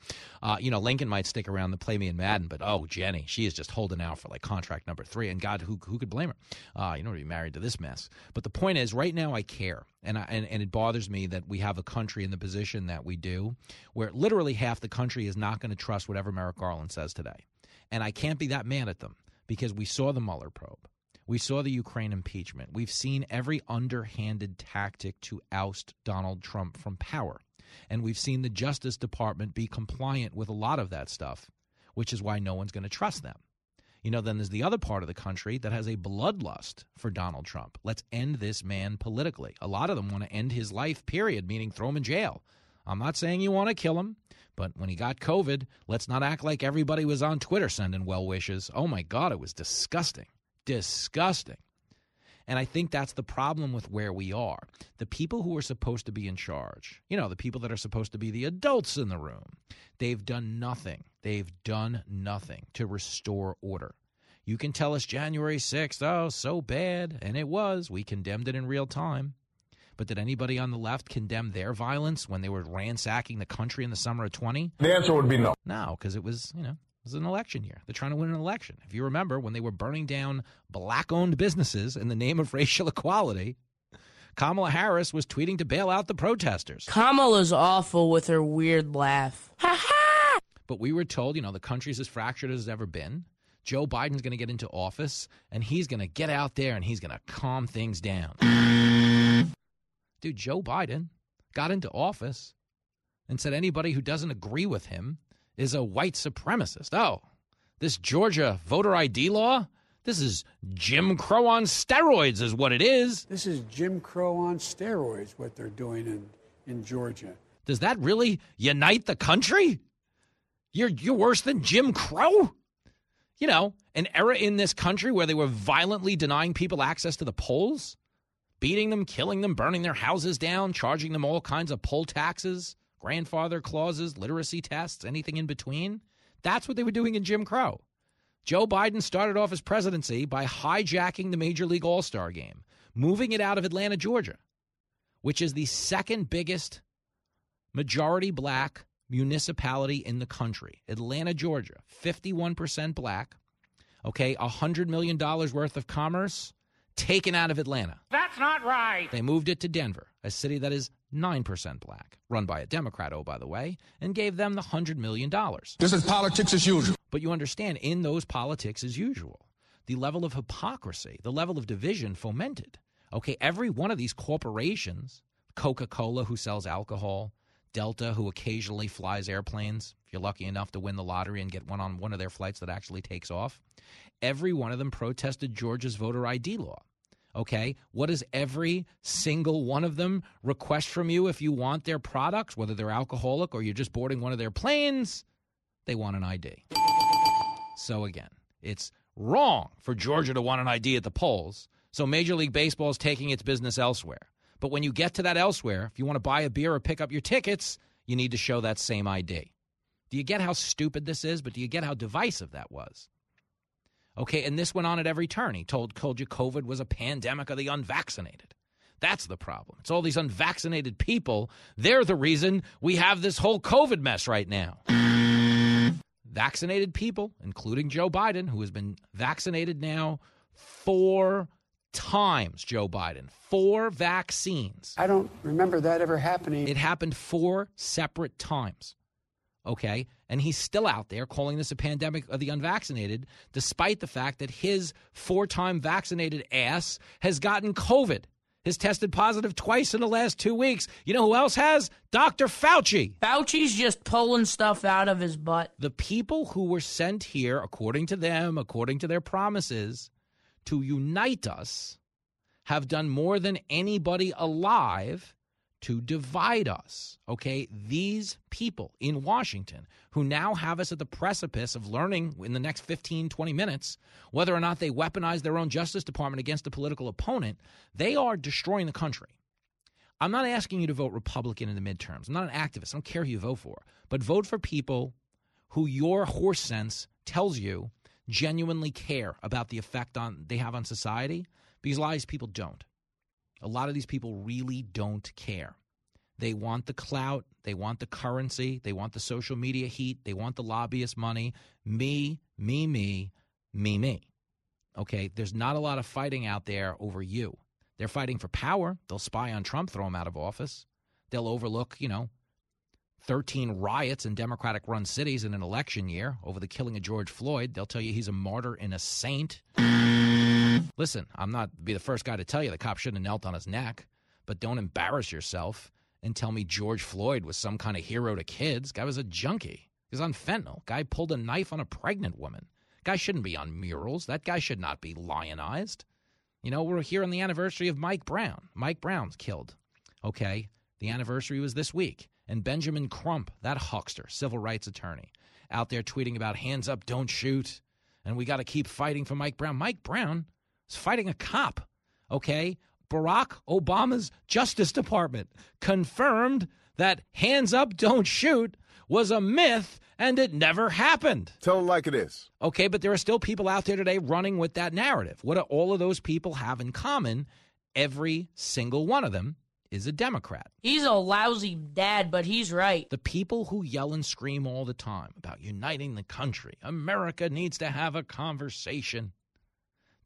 You know, Lincoln might stick around to play me in Madden, but oh, Jenny, she is just holding out for like contract number 3. And God, who could blame her? You don't want to be married to this mess. But the point is, right now I care. And it bothers me that we have a country in the position that we do, where literally half the country is not going to trust whatever Merrick Garland says today. And I can't be that mad at them, because we saw the Mueller probe. We saw the Ukraine impeachment. We've seen every underhanded tactic to oust Donald Trump from power. And we've seen the Justice Department be compliant with a lot of that stuff, which is why no one's going to trust them. You know, then there's the other part of the country that has a bloodlust for Donald Trump. Let's end this man politically. A lot of them want to end his life, period, meaning throw him in jail. I'm not saying you want to kill him, but when he got COVID, let's not act like everybody was on Twitter sending well wishes. Oh, my God, it was disgusting. Disgusting. And I think that's the problem with where we are. The people who are supposed to be in charge, you know, the people that are supposed to be the adults in the room, they've done nothing. They've done nothing to restore order. You can tell us January 6th, oh, so bad, and it was. We condemned it in real time. But did anybody on the left condemn their violence when they were ransacking the country in the summer of 20? The answer would be no. No, because it was, you know, it was an election year. They're trying to win an election. If you remember, when they were burning down black-owned businesses in the name of racial equality, Kamala Harris was tweeting to bail out the protesters. Kamala's awful with her weird laugh. Ha ha! But we were told, you know, the country's as fractured as it's ever been. Joe Biden's going to get into office, and he's going to get out there, and he's going to calm things down. Dude, Joe Biden got into office and said anybody who doesn't agree with him is a white supremacist. Oh, this Georgia voter ID law? This is Jim Crow on steroids is what it is. This is Jim Crow on steroids, what they're doing in Georgia. Does that really unite the country? You're worse than Jim Crow? You know, an era in this country where they were violently denying people access to the polls, beating them, killing them, burning their houses down, charging them all kinds of poll taxes, grandfather clauses, literacy tests, anything in between. That's what they were doing in Jim Crow. Joe Biden started off his presidency by hijacking the Major League All-Star Game, moving it out of Atlanta, Georgia, which is the second biggest majority black municipality in the country. Atlanta, Georgia, 51% black, okay, $100 million worth of commerce taken out of Atlanta. That's not right. They moved it to Denver, a city that is 9% black, run by a Democrat, oh, by the way, and gave them the $100 million. This is politics as usual. But you understand, in those politics as usual, the level of hypocrisy, the level of division fomented. Okay, every one of these corporations, Coca-Cola, who sells alcohol, Delta, who occasionally flies airplanes, if you're lucky enough to win the lottery and get one on one of their flights that actually takes off, every one of them protested Georgia's voter ID law. Okay, what does every single one of them request from you if you want their products, whether they're alcoholic or you're just boarding one of their planes? They want an ID. So again, it's wrong for Georgia to want an ID at the polls, so Major League Baseball is taking its business elsewhere. But when you get to that elsewhere, if you want to buy a beer or pick up your tickets, you need to show that same ID. Do you get how stupid this is? But do you get how divisive that was? Okay, and this went on at every turn. He told you COVID was a pandemic of the unvaccinated. That's the problem. It's all these unvaccinated people. They're the reason we have this whole COVID mess right now. Vaccinated people, including Joe Biden, who has been vaccinated now 4 times, Joe Biden. 4 vaccines. I don't remember that ever happening. It happened 4 separate times. Okay, and he's still out there calling this a pandemic of the unvaccinated, despite the fact that his 4-time vaccinated ass has gotten COVID. has tested positive twice in the last 2 weeks. You know who else has? Dr. Fauci. Fauci's just pulling stuff out of his butt. The people who were sent here, according to them, according to their promises, to unite us, have done more than anybody alive to divide us, okay? These people in Washington who now have us at the precipice of learning in the next 15, 20 minutes whether or not they weaponize their own Justice Department against a political opponent, they are destroying the country. I'm not asking you to vote Republican in the midterms. I'm not an activist. I don't care who you vote for. But vote for people who your horse sense tells you genuinely care about the effect on they have on society, because a lot of these people don't. A lot of these people really don't care. They want the clout. They want the currency. They want the social media heat. They want the lobbyist money. Me, me, me, me, me. Okay, there's not a lot of fighting out there over you. They're fighting for power. They'll spy on Trump, throw him out of office. They'll overlook, 13 riots in Democratic-run cities in an election year over the killing of George Floyd. They'll tell you he's a martyr and a saint. Listen, I'm not be the first guy to tell you the cop shouldn't have knelt on his neck, but don't embarrass yourself and tell me George Floyd was some kind of hero to kids. Guy was a junkie. He was on fentanyl. Guy pulled a knife on a pregnant woman. Guy shouldn't be on murals. That guy should not be lionized. We're here on the anniversary of Mike Brown. Mike Brown's killed. Okay, the anniversary was this week. And Benjamin Crump, that huckster, civil rights attorney, out there tweeting about hands up, don't shoot, and we got to keep fighting for Mike Brown. Mike Brown is fighting a cop, okay? Barack Obama's Justice Department confirmed that hands up, don't shoot was a myth and it never happened. Tell them like it is. Okay, but there are still people out there today running with that narrative. What do all of those people have in common? Every single one of them is a Democrat. He's a lousy dad, but he's right. The people who yell and scream all the time about uniting the country, America needs to have a conversation.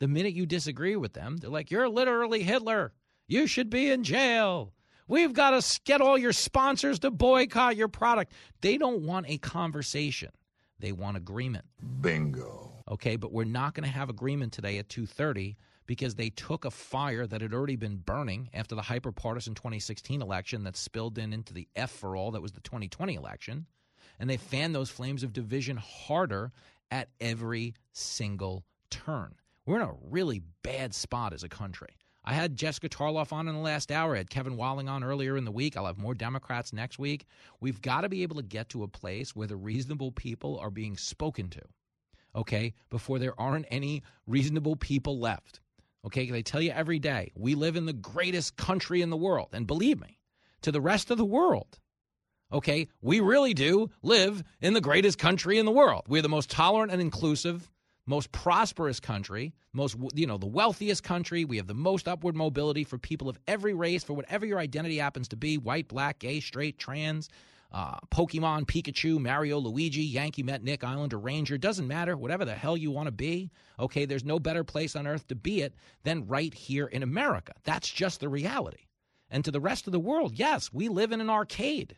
The minute you disagree with them, they're like, you're literally Hitler. You should be in jail. We've got to get all your sponsors to boycott your product. They don't want a conversation. They want agreement. Bingo. Okay, but we're not going to have agreement today at 2:30. Because they took a fire that had already been burning after the hyper-partisan 2016 election that spilled into the F for all that was the 2020 election, and they fanned those flames of division harder at every single turn. We're in a really bad spot as a country. I had Jessica Tarloff on in the last hour. I had Kevin Walling on earlier in the week. I'll have more Democrats next week. We've got to be able to get to a place where the reasonable people are being spoken to, okay, before there aren't any reasonable people left. Okay, they tell you every day, we live in the greatest country in the world. And believe me, to the rest of the world, okay, we really do live in the greatest country in the world. We're the most tolerant and inclusive, most prosperous country, the wealthiest country. We have the most upward mobility for people of every race, for whatever your identity happens to be, white, black, gay, straight, trans, Pokemon, Pikachu, Mario, Luigi, Yankee, Met, Nick, Islander, Ranger, doesn't matter, whatever the hell you want to be, okay, there's no better place on earth to be it than right here in America. That's just the reality. And to the rest of the world, yes, we live in an arcade,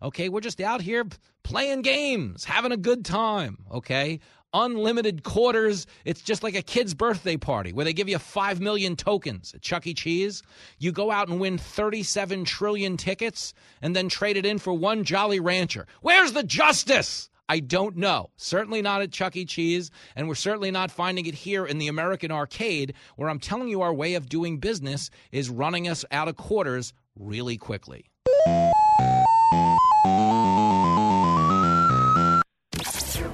okay? We're just out here playing games, having a good time, okay? Unlimited quarters. It's just like a kid's birthday party where they give you 5 million tokens at Chuck E. Cheese. You go out and win 37 trillion tickets and then trade it in for one Jolly Rancher. Where's the justice? I don't know. Certainly not at Chuck E. Cheese, and we're certainly not finding it here in the American arcade, where I'm telling you our way of doing business is running us out of quarters really quickly.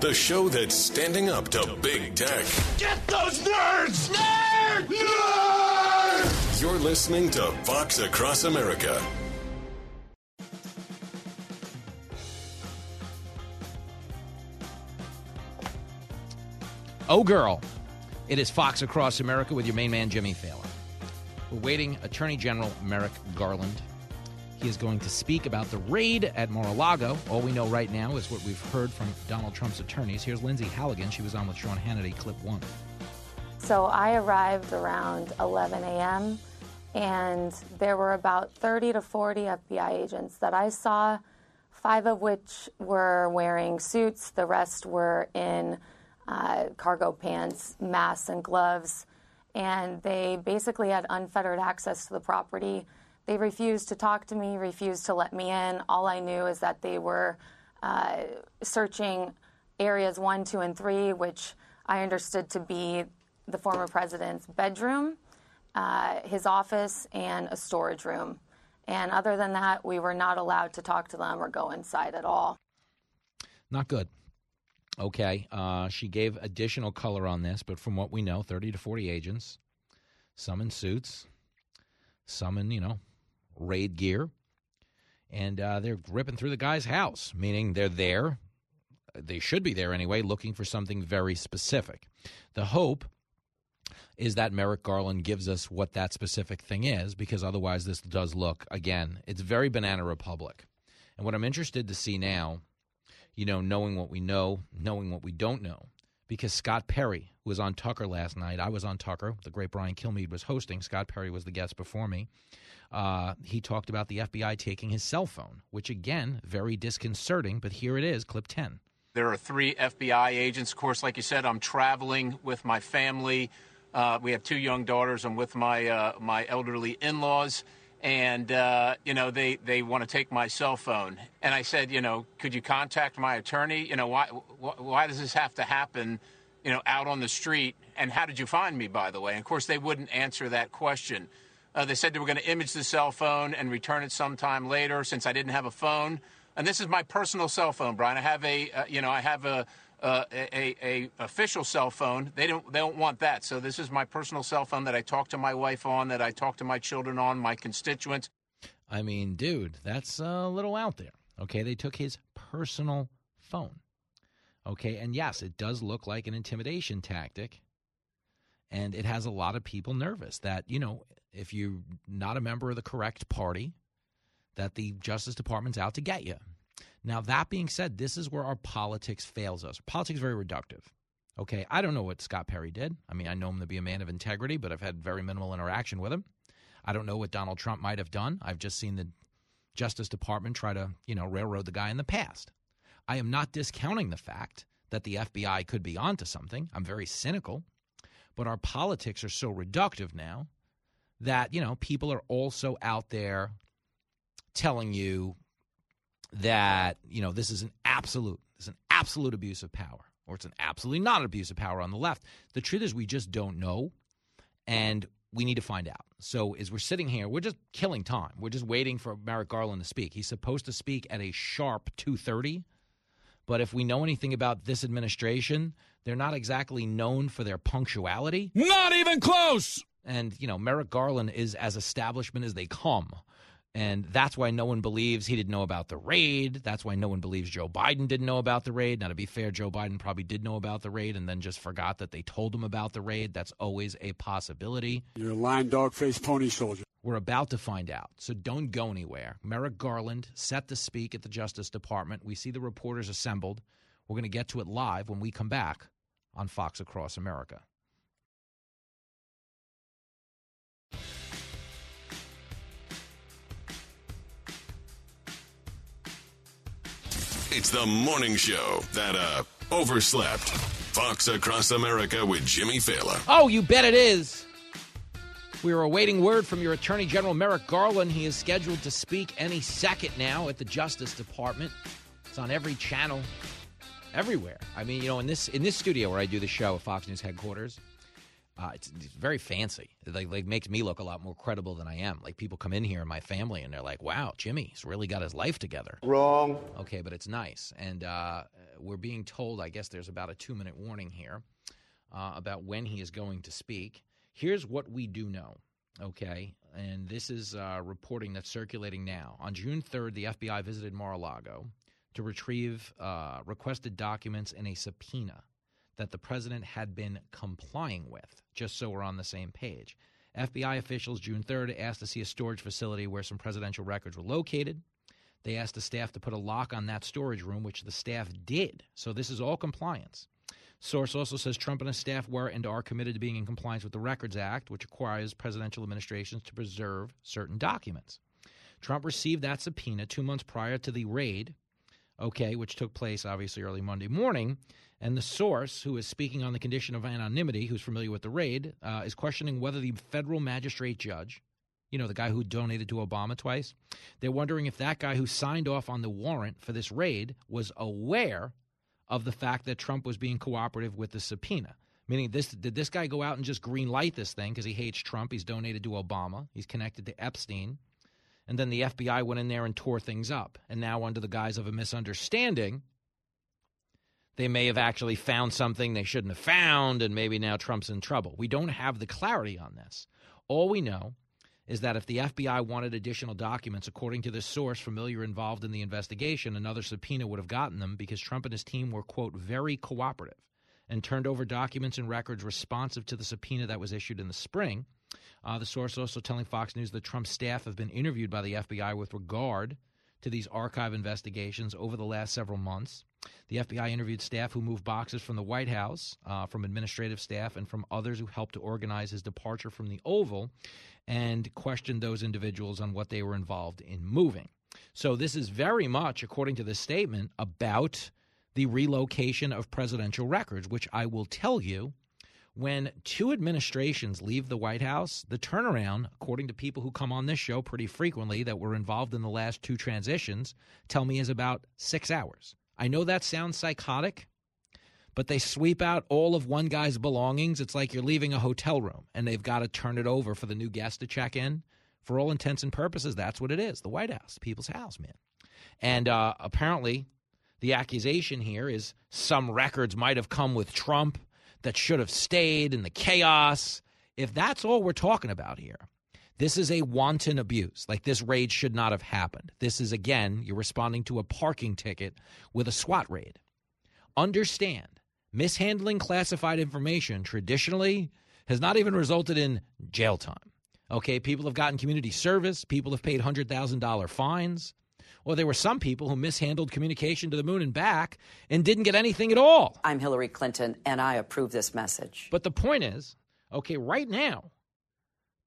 The show that's standing up to big tech. Get those nerds! Nerd! Nerd! You're listening to Vox Across America. Oh, girl. It is Fox Across America with your main man, Jimmy Fallon. We're waiting Attorney General Merrick Garland. He is going to speak about the raid at Mar-a-Lago. All we know right now is what we've heard from Donald Trump's attorneys. Here's Lindsay Halligan. She was on with Sean Hannity, clip one. So I arrived around 11 a.m., and there were about 30 to 40 FBI agents that I saw, 5 of which were wearing suits. The rest were in cargo pants, masks, and gloves. and they basically had unfettered access to the property. They refused to talk to me, refused to let me in. All I knew is that they were searching areas 1, 2, and 3, which I understood to be the former president's bedroom, his office, and a storage room. And other than that, we were not allowed to talk to them or go inside at all. Not good. Okay. She gave additional color on this, but from what we know, 30 to 40 agents, some in suits, some in, raid gear. And they're ripping through the guy's house, meaning they're there. They should be there anyway, looking for something very specific. The hope is that Merrick Garland gives us what that specific thing is, because otherwise this does look, again, it's very Banana Republic. And what I'm interested to see now, knowing what we know, knowing what we don't know, because Scott Perry, who was on Tucker last night, I was on Tucker, the great Brian Kilmeade was hosting, Scott Perry was the guest before me, he talked about the FBI taking his cell phone, which again, very disconcerting, but here it is, clip 10. There are 3 FBI agents. Of course, like you said, I'm traveling with my family. We have 2 young daughters. I'm with my elderly in-laws, and they want to take my cell phone. And I said, could you contact my attorney? Why does this have to happen? Out on the street. And how did you find me, by the way? And of course, they wouldn't answer that question. They said they were going to image the cell phone and return it sometime later. Since I didn't have a phone. And this is my personal cell phone, Brian. I have a official cell phone. They don't want that. So this is my personal cell phone that I talk to my wife on, that I talk to my children on, my constituents. I mean, dude, that's a little out there. Okay, they took his personal phone. Okay, and yes, it does look like an intimidation tactic, and it has a lot of people nervous that, if you're not a member of the correct party, that the Justice Department's out to get you. Now, that being said, this is where our politics fails us. Politics is very reductive. Okay, I don't know what Scott Perry did. I mean, I know him to be a man of integrity, but I've had very minimal interaction with him. I don't know what Donald Trump might have done. I've just seen the Justice Department try to, railroad the guy in the past. I am not discounting the fact that the FBI could be onto something. I'm very cynical. But our politics are so reductive now that, people are also out there telling you that, this is an absolute abuse of power, or it's an absolutely not abuse of power on the left. The truth is we just don't know, and we need to find out. So as we're sitting here, we're just killing time. We're just waiting for Merrick Garland to speak. He's supposed to speak at a sharp 2:30, but if we know anything about this administration, they're not exactly known for their punctuality. Not even close! And, Merrick Garland is as establishment as they come. And that's why no one believes he didn't know about the raid. That's why no one believes Joe Biden didn't know about the raid. Now, to be fair, Joe Biden probably did know about the raid and then just forgot that they told him about the raid. That's always a possibility. You're a lying dog-faced pony soldier. We're about to find out, so don't go anywhere. Merrick Garland set to speak at the Justice Department. We see the reporters assembled. We're going to get to it live when we come back on Fox Across America. It's the morning show that overslept. Fox Across America with Jimmy Fallon. Oh, you bet it is. We are awaiting word from your Attorney General Merrick Garland. He is scheduled to speak any second now at the Justice Department. It's on every channel, everywhere. I mean, in this studio where I do the show at Fox News headquarters, it's very fancy. It makes me look a lot more credible than I am. Like, people come in here in my family and they're like, wow, Jimmy's really got his life together. Wrong. Okay, but it's nice. And we're being told, I guess there's about a 2-minute warning here about when he is going to speak. Here's what we do know, okay? And this is reporting that's circulating now. On June 3rd, the FBI visited Mar-a-Lago to retrieve requested documents in a subpoena that the president had been complying with, just so we're on the same page. FBI officials June 3rd asked to see a storage facility where some presidential records were located. They asked the staff to put a lock on that storage room, which the staff did. So this is all compliance. Source also says Trump and his staff were and are committed to being in compliance with the Records Act, which requires presidential administrations to preserve certain documents. Trump received that subpoena 2 months prior to the raid okay, which took place obviously early Monday morning. And the source, who is speaking on the condition of anonymity, who's familiar with the raid, is questioning whether the federal magistrate judge, you know, the guy who donated to Obama twice, they're wondering if that guy who signed off on the warrant for this raid was aware of the fact that Trump was being cooperative with the subpoena. Meaning, did this guy go out and just green light this thing because he hates Trump, he's donated to Obama, he's connected to Epstein, and then the FBI went in there and tore things up. And now, under the guise of a misunderstanding, they may have actually found something they shouldn't have found, and maybe now Trump's in trouble. We don't have the clarity on this. All we know is that if the FBI wanted additional documents, according to this source familiar involved in the investigation, another subpoena would have gotten them because Trump and his team were, quote, very cooperative, and turned over documents and records responsive to the subpoena that was issued in the spring. The source also telling Fox News that Trump's staff have been interviewed by the FBI with regard to these archive investigations over the last several months. The FBI interviewed staff who moved boxes from the White House, from administrative staff, and from others who helped to organize his departure from the Oval, and questioned those individuals on what they were involved in moving. So this is very much, according to this statement, about the relocation of presidential records, which I will tell you, when two administrations leave the White House, the turnaround, according to people who come on this show pretty frequently that were involved in the last two transitions, tell me is about 6 hours. I know that sounds psychotic, but they sweep out all of one guy's belongings. It's like you're leaving a hotel room, and they've got to turn it over for the new guest to check in. For all intents and purposes, that's what it is, the White House, the people's house, man. And apparently the accusation here is some records might have come with Trump that should have stayed in the chaos. If that's all we're talking about here, this is a wanton abuse. Like, this raid should not have happened. This is, again, you're responding to a parking ticket with a SWAT raid. Understand, mishandling classified information traditionally has not even resulted in jail time. Okay, people have gotten community service. People have paid $100,000 fines. Well, there were some people who mishandled communication to the moon and back and didn't get anything at all. I'm Hillary Clinton, and I approve this message. But the point is, okay, right now,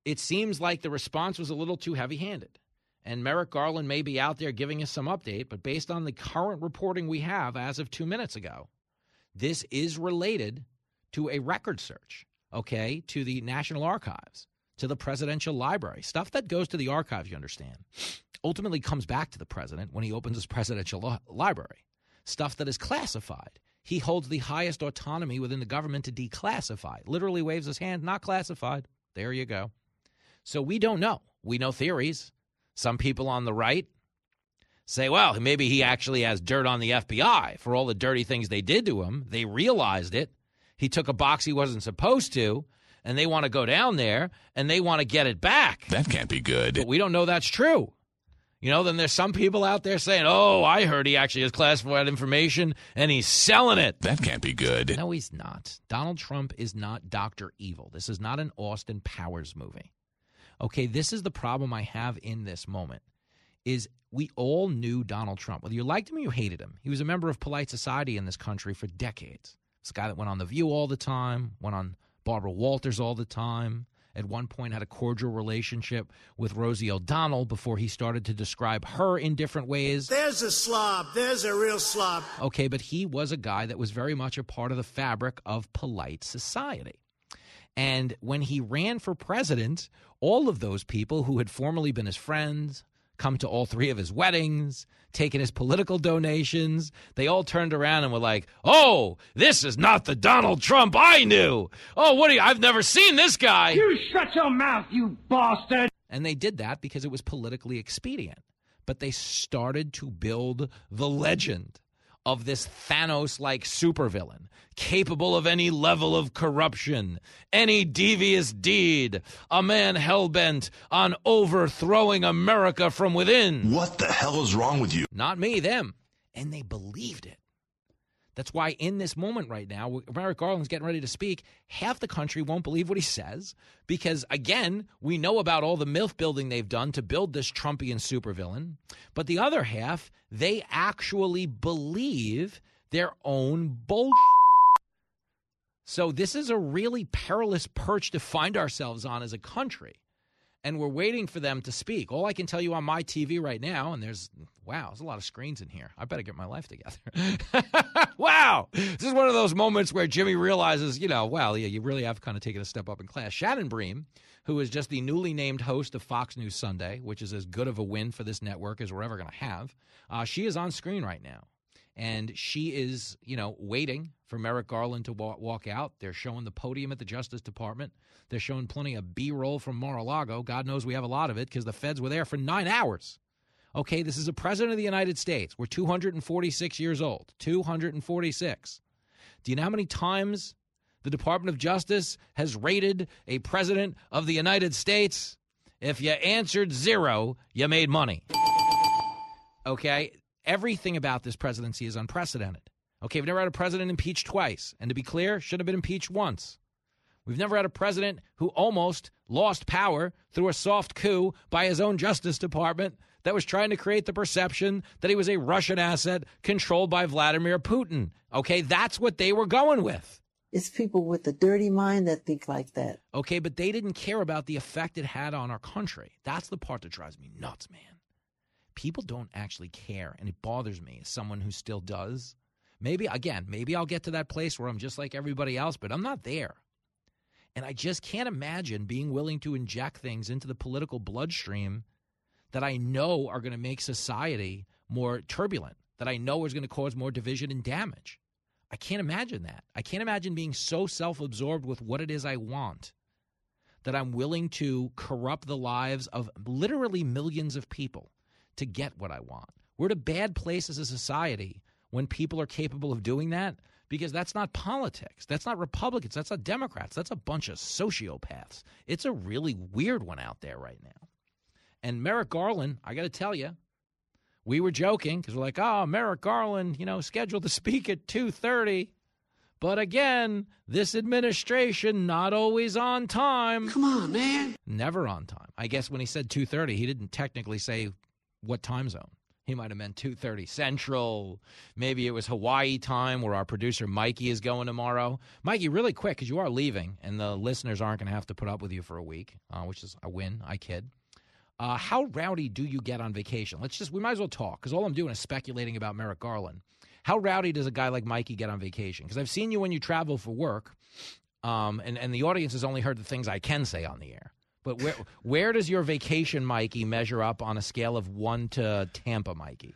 it seems like the response was a little too heavy-handed. And Merrick Garland may be out there giving us some update, but based on the current reporting we have as of 2 minutes ago, this is related to a record search, okay, to the National Archives, to the Presidential Library, stuff that goes to the archives, you understand, ultimately comes back to the president when he opens his presidential library. Stuff that is classified. He holds the highest autonomy within the government to declassify. Literally waves his hand, not classified. There you go. So we don't know. We know theories. Some people on the right say, well, maybe he actually has dirt on the FBI for all the dirty things they did to him. They realized it. He took a box he wasn't supposed to, and they want to go down there, and they want to get it back. That can't be good. But we don't know that's true. You know, then there's some people out there saying, oh, I heard he actually has classified information, and he's selling it. That can't be good. No, he's not. Donald Trump is not Dr. Evil. This is not an Austin Powers movie. Okay, this is the problem I have in this moment, is we all knew Donald Trump. Whether you liked him or you hated him, he was a member of polite society in this country for decades. This guy that went on The View all the time, went on Barbara Walters all the time. At one point had a cordial relationship with Rosie O'Donnell before he started to describe her in different ways. There's a slob. There's a real slob. Okay, but he was a guy that was very much a part of the fabric of polite society. And when he ran for president, all of those people who had formerly been his friends, come to all three of his weddings, taken his political donations, they all turned around and were like, oh, this is not the Donald Trump I knew. Oh, Woody, I've never seen this guy. You shut your mouth, you bastard. And they did that because it was politically expedient. But they started to build the legend of this Thanos-like supervillain, capable of any level of corruption, any devious deed, a man hell-bent on overthrowing America from within. What the hell is wrong with you? Not me, them. And they believed it. That's why in this moment right now, Merrick Garland's getting ready to speak, half the country won't believe what he says because, again, we know about all the MILF building they've done to build this Trumpian supervillain. But the other half, they actually believe their own bullshit. So this is a really perilous perch to find ourselves on as a country. And we're waiting for them to speak. All I can tell you on my TV right now, and there's wow, there's a lot of screens in here. I better get my life together. Wow. This is one of those moments where Jimmy realizes, you know, well, yeah, you really have kind of taken a step up in class. Shannon Bream, who is just the newly named host of Fox News Sunday, which is as good of a win for this network as we're ever going to have, she is on screen right now. And she is, you know, waiting for Merrick Garland to walk out. They're showing the podium at the Justice Department. They're showing plenty of B-roll from Mar-a-Lago. God knows we have a lot of it because the feds were there for 9 hours. Okay, this is the President of the United States. We're 246 years old. 246. Do you know how many times the Department of Justice has raided a President of the United States? If you answered zero, you made money. Okay. Everything about this presidency is unprecedented. Okay, we've never had a president impeached twice. And to be clear, should have been impeached once. We've never had a president who almost lost power through a soft coup by his own Justice Department that was trying to create the perception that he was a Russian asset controlled by Vladimir Putin. Okay, that's what they were going with. It's people with a dirty mind that think like that. Okay, but they didn't care about the effect it had on our country. That's the part that drives me nuts, man. People don't actually care, and it bothers me as someone who still does. Maybe I'll get to that place where I'm just like everybody else, but I'm not there. And I just can't imagine being willing to inject things into the political bloodstream that I know are going to make society more turbulent, that I know is going to cause more division and damage. I can't imagine that. I can't imagine being so self-absorbed with what it is I want that I'm willing to corrupt the lives of literally millions of people to get what I want. We're at a bad place as a society when people are capable of doing that, because that's not politics. That's not Republicans. That's not Democrats. That's a bunch of sociopaths. It's a really weird one out there right now. And Merrick Garland, I got to tell you, we were joking because we're like, oh, Merrick Garland, you know, scheduled to speak at 2:30. But again, this administration not always on time. Come on, man. Never on time. I guess when he said 2:30, he didn't technically say what time zone. He might have meant 2:30 Central. Maybe it was Hawaii time, where our producer Mikey is going tomorrow. Mikey, really quick, because you are leaving, and the listeners aren't going to have to put up with you for a week, which is a win. I kid. How rowdy do you get on vacation? We might as well talk, because all I'm doing is speculating about Merrick Garland. How rowdy does a guy like Mikey get on vacation? Because I've seen you when you travel for work, and the audience has only heard the things I can say on the air. But where does your vacation, Mikey, measure up on a scale of 1 to Tampa, Mikey?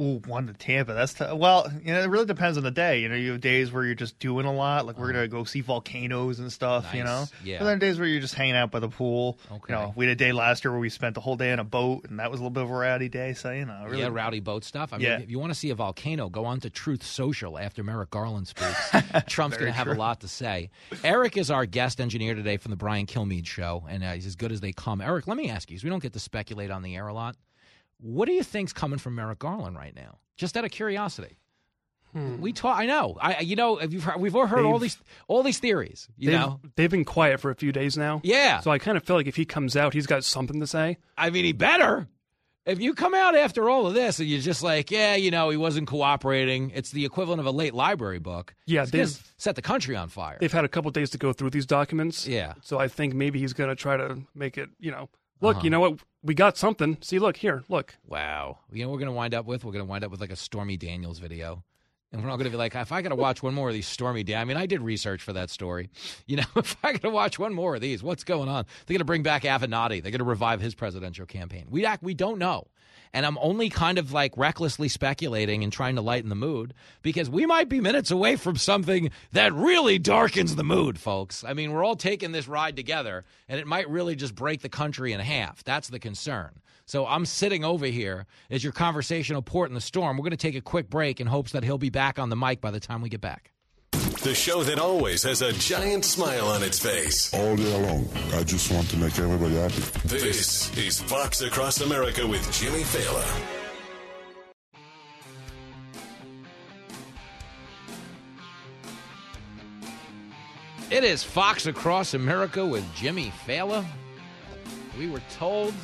Ooh, 1 to Tampa. Well, you know, it really depends on the day. You know, you have days where you're just doing a lot. Like, we're going to go see volcanoes and stuff, nice. You know? Yeah. And then days where you're just hanging out by the pool. Okay. You know, we had a day last year where we spent the whole day on a boat, and that was a little bit of a rowdy day. So, you know. Really... Yeah, rowdy boat stuff. I mean, if you want to see a volcano, go on to Truth Social after Merrick Garland speaks. Trump's going to have a lot to say. Eric is our guest engineer today from the Brian Kilmeade Show, and he's as good as they come. Eric, let me ask you, because we don't get to speculate on the air a lot. What do you think's coming from Merrick Garland right now? Just out of curiosity, We talk. I know. We've all heard all these theories. They've been quiet for a few days now. Yeah. So I kind of feel like if he comes out, he's got something to say. I mean, he better. If you come out after all of this and you're just like, yeah, you know, he wasn't cooperating. It's the equivalent of a late library book. Yeah, they've set the country on fire. They've had a couple days to go through these documents. Yeah. So I think maybe he's going to try to make it. You know. Look, You know what? We got something. See, look, here, look. Wow. You know what we're going to wind up with like a Stormy Daniels video. And we're not going to be like, if I got to watch one more of these Stormy Daniels. I mean, I did research for that story. You know, if I got to watch one more of these, what's going on? They're going to bring back Avenatti. They're going to revive his presidential campaign. We don't know. And I'm only kind of like recklessly speculating and trying to lighten the mood, because we might be minutes away from something that really darkens the mood, folks. I mean, we're all taking this ride together, and it might really just break the country in half. That's the concern. So I'm sitting over here as your conversational port in the storm. We're going to take a quick break in hopes that he'll be back on the mic by the time we get back. The show that always has a giant smile on its face. All day long, I just want to make everybody happy. This is Fox Across America with Jimmy Fallon. It is Fox Across America with Jimmy Fallon. We were told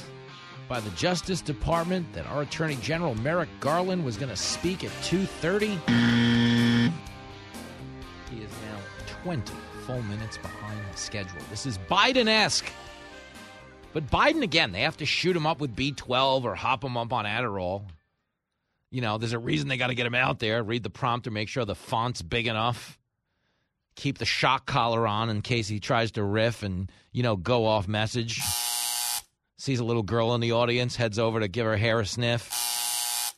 by the Justice Department that our Attorney General Merrick Garland was going to speak at 2:30. He is now 20 full minutes behind the schedule. This is Biden-esque. But Biden, again, they have to shoot him up with B12 or hop him up on Adderall. You know, there's a reason they got to get them out there. Read the prompter, make sure the font's big enough. Keep the shock collar on in case he tries to riff and, you know, go off message. Sees a little girl in the audience, heads over to give her hair a sniff.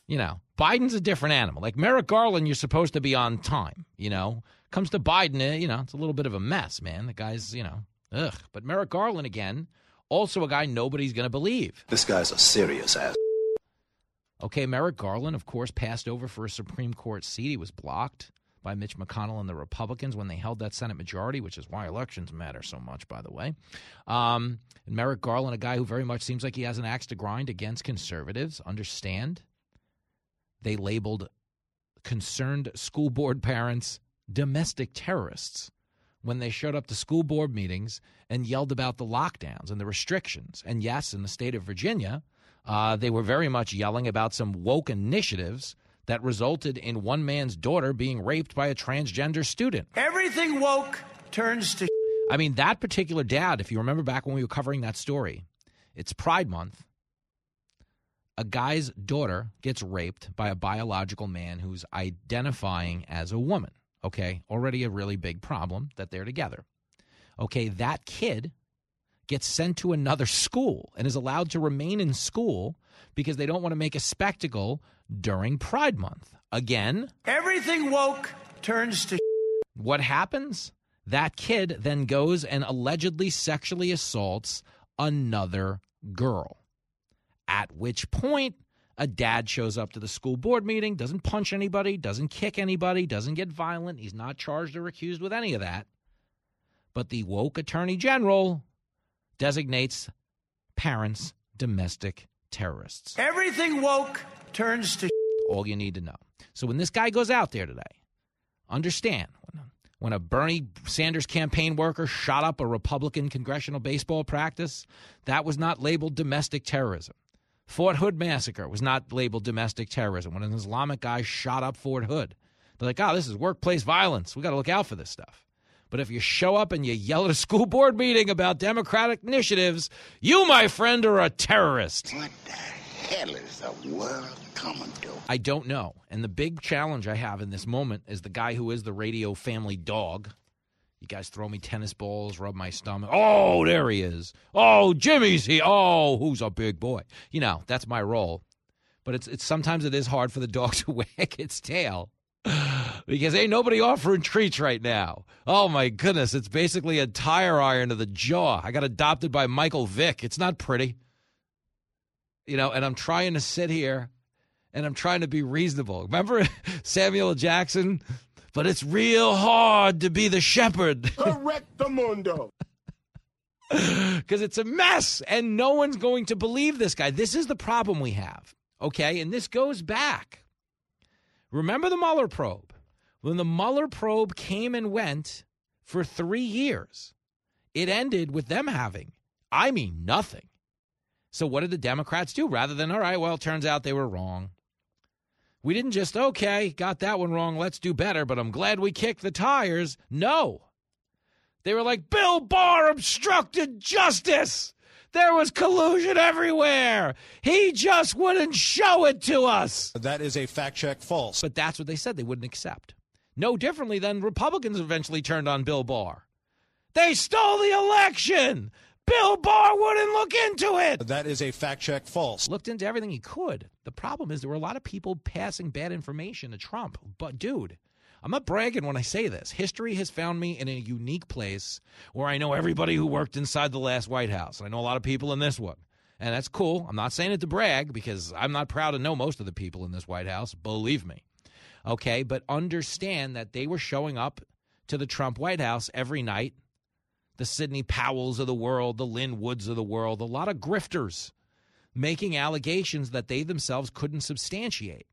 You know, Biden's a different animal. Like Merrick Garland, you're supposed to be on time, you know. Comes to Biden, you know, it's a little bit of a mess, man. The guy's, you know, ugh. But Merrick Garland, again, also a guy nobody's going to believe. This guy's a serious ass. Okay, Merrick Garland, of course, passed over for a Supreme Court seat. He was blocked by Mitch McConnell and the Republicans when they held that Senate majority, which is why elections matter so much, by the way. And Merrick Garland, a guy who very much seems like he has an axe to grind against conservatives. Understand? They labeled concerned school board parents domestic terrorists when they showed up to school board meetings and yelled about the lockdowns and the restrictions. And yes, in the state of Virginia, they were very much yelling about some woke initiatives that resulted in one man's daughter being raped by a transgender student. Everything woke turns to... I mean, that particular dad, if you remember back when we were covering that story, it's Pride Month. A guy's daughter gets raped by a biological man who's identifying as a woman. Okay, already a really big problem that they're together. Okay, that kid gets sent to another school and is allowed to remain in school because they don't want to make a spectacle during Pride Month. Again, everything woke turns to... What happens? That kid then goes and allegedly sexually assaults another girl. At which point, a dad shows up to the school board meeting, doesn't punch anybody, doesn't kick anybody, doesn't get violent. He's not charged or accused with any of that. But the woke attorney general designates parents domestic terrorists. Everything woke turns to... All you need to know. So when this guy goes out there today, understand, when a Bernie Sanders campaign worker shot up a Republican congressional baseball practice, that was not labeled domestic terrorism. Fort Hood massacre was not labeled domestic terrorism. When an Islamic guy shot up Fort Hood, they're like, oh, this is workplace violence. We got to look out for this stuff. But if you show up and you yell at a school board meeting about Democratic initiatives, you, my friend, are a terrorist. What the hell is the world coming to? I don't know. And the big challenge I have in this moment is the guy who is the radio family dog. You guys throw me tennis balls, rub my stomach. Oh, there he is. Oh, Jimmy's here. Oh, who's a big boy? You know, that's my role. But it's sometimes it is hard for the dog to wag its tail. Because ain't nobody offering treats right now. Oh, my goodness. It's basically a tire iron to the jaw. I got adopted by Michael Vick. It's not pretty. You know, and I'm trying to sit here, and I'm trying to be reasonable. Remember Samuel L. Jackson? But it's real hard to be the shepherd. Correct the mundo. Because it's a mess, and no one's going to believe this guy. This is the problem we have, okay? And this goes back. Remember the Mueller probe? When the Mueller probe came and went for 3 years, it ended with them having, I mean, nothing. So what did the Democrats do? Rather than, all right, well, it turns out they were wrong. We didn't just, okay, got that one wrong, let's do better, but I'm glad we kicked the tires. No. They were like, Bill Barr obstructed justice. There was collusion everywhere. He just wouldn't show it to us. That is a fact check false. But that's what they said they wouldn't accept. No differently than Republicans eventually turned on Bill Barr. They stole the election. Bill Barr wouldn't look into it. That is a fact check false. Looked into everything he could. The problem is there were a lot of people passing bad information to Trump. But, dude, I'm not bragging when I say this. History has found me in a unique place where I know everybody who worked inside the last White House. And I know a lot of people in this one. And that's cool. I'm not saying it to brag because I'm not proud to know most of the people in this White House. Believe me. Okay, but understand that they were showing up to the Trump White House every night. The Sidney Powells of the world, the Lynn Woods of the world, a lot of grifters making allegations that they themselves couldn't substantiate,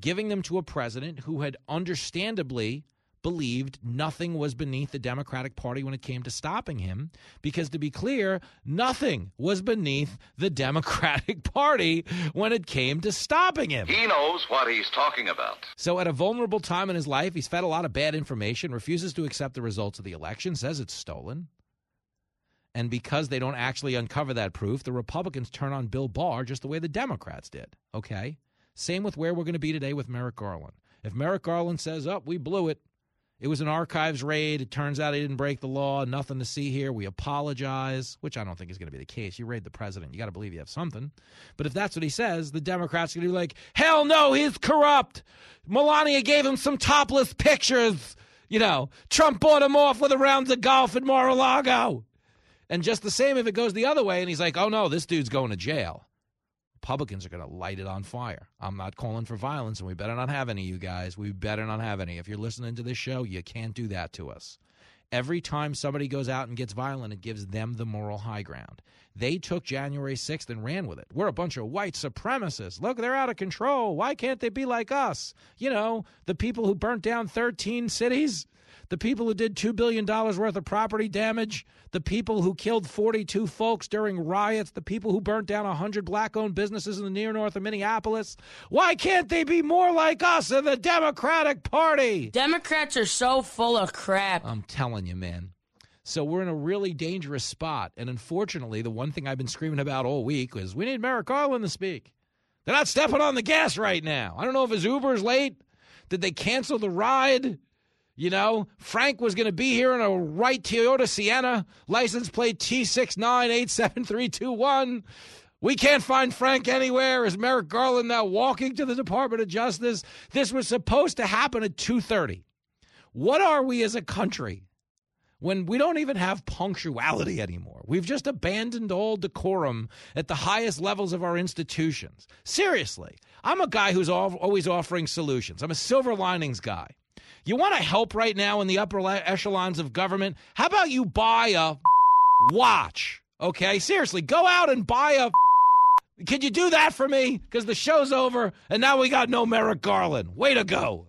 giving them to a president who had understandably believed nothing was beneath the Democratic Party when it came to stopping him, because to be clear, nothing was beneath the Democratic Party when it came to stopping him. He knows what he's talking about. So at a vulnerable time in his life, he's fed a lot of bad information, refuses to accept the results of the election, says it's stolen. And because they don't actually uncover that proof, the Republicans turn on Bill Barr just the way the Democrats did, okay? Same with where we're going to be today with Merrick Garland. If Merrick Garland says, oh, we blew it, it was an archives raid, it turns out he didn't break the law, nothing to see here, we apologize, which I don't think is going to be the case. You raid the president, you got to believe you have something. But if that's what he says, the Democrats are going to be like, hell no, he's corrupt. Melania gave him some topless pictures. You know, Trump bought him off with a rounds of golf at Mar-a-Lago. And just the same if it goes the other way and he's like, oh, no, this dude's going to jail. Republicans are going to light it on fire. I'm not calling for violence, and we better not have any, you guys. We better not have any. If you're listening to this show, you can't do that to us. Every time somebody goes out and gets violent, it gives them the moral high ground. They took January 6th and ran with it. We're a bunch of white supremacists. Look, they're out of control. Why can't they be like us? You know, the people who burnt down 13 cities, the people who did $2 billion worth of property damage, the people who killed 42 folks during riots, the people who burnt down 100 black-owned businesses in the near north of Minneapolis. Why can't they be more like us in the Democratic Party? Democrats are so full of crap. I'm telling you, man. So we're in a really dangerous spot. And unfortunately, the one thing I've been screaming about all week is we need Merrick Garland to speak. They're not stepping on the gas right now. I don't know if his Uber's late. Did they cancel the ride? You know, Frank was going to be here in a white Toyota Sienna, license plate T69873321. We can't find Frank anywhere. Is Merrick Garland now walking to the Department of Justice? This was supposed to happen at 2:30. What are we as a country when we don't even have punctuality anymore? We've just abandoned all decorum at the highest levels of our institutions. Seriously, I'm a guy who's always offering solutions. I'm a silver linings guy. You want to help right now in the upper echelons of government? How about you buy a watch? Okay, seriously, go out and buy a... Could you do that for me? Because the show's over, and now we got no Merrick Garland. Way to go.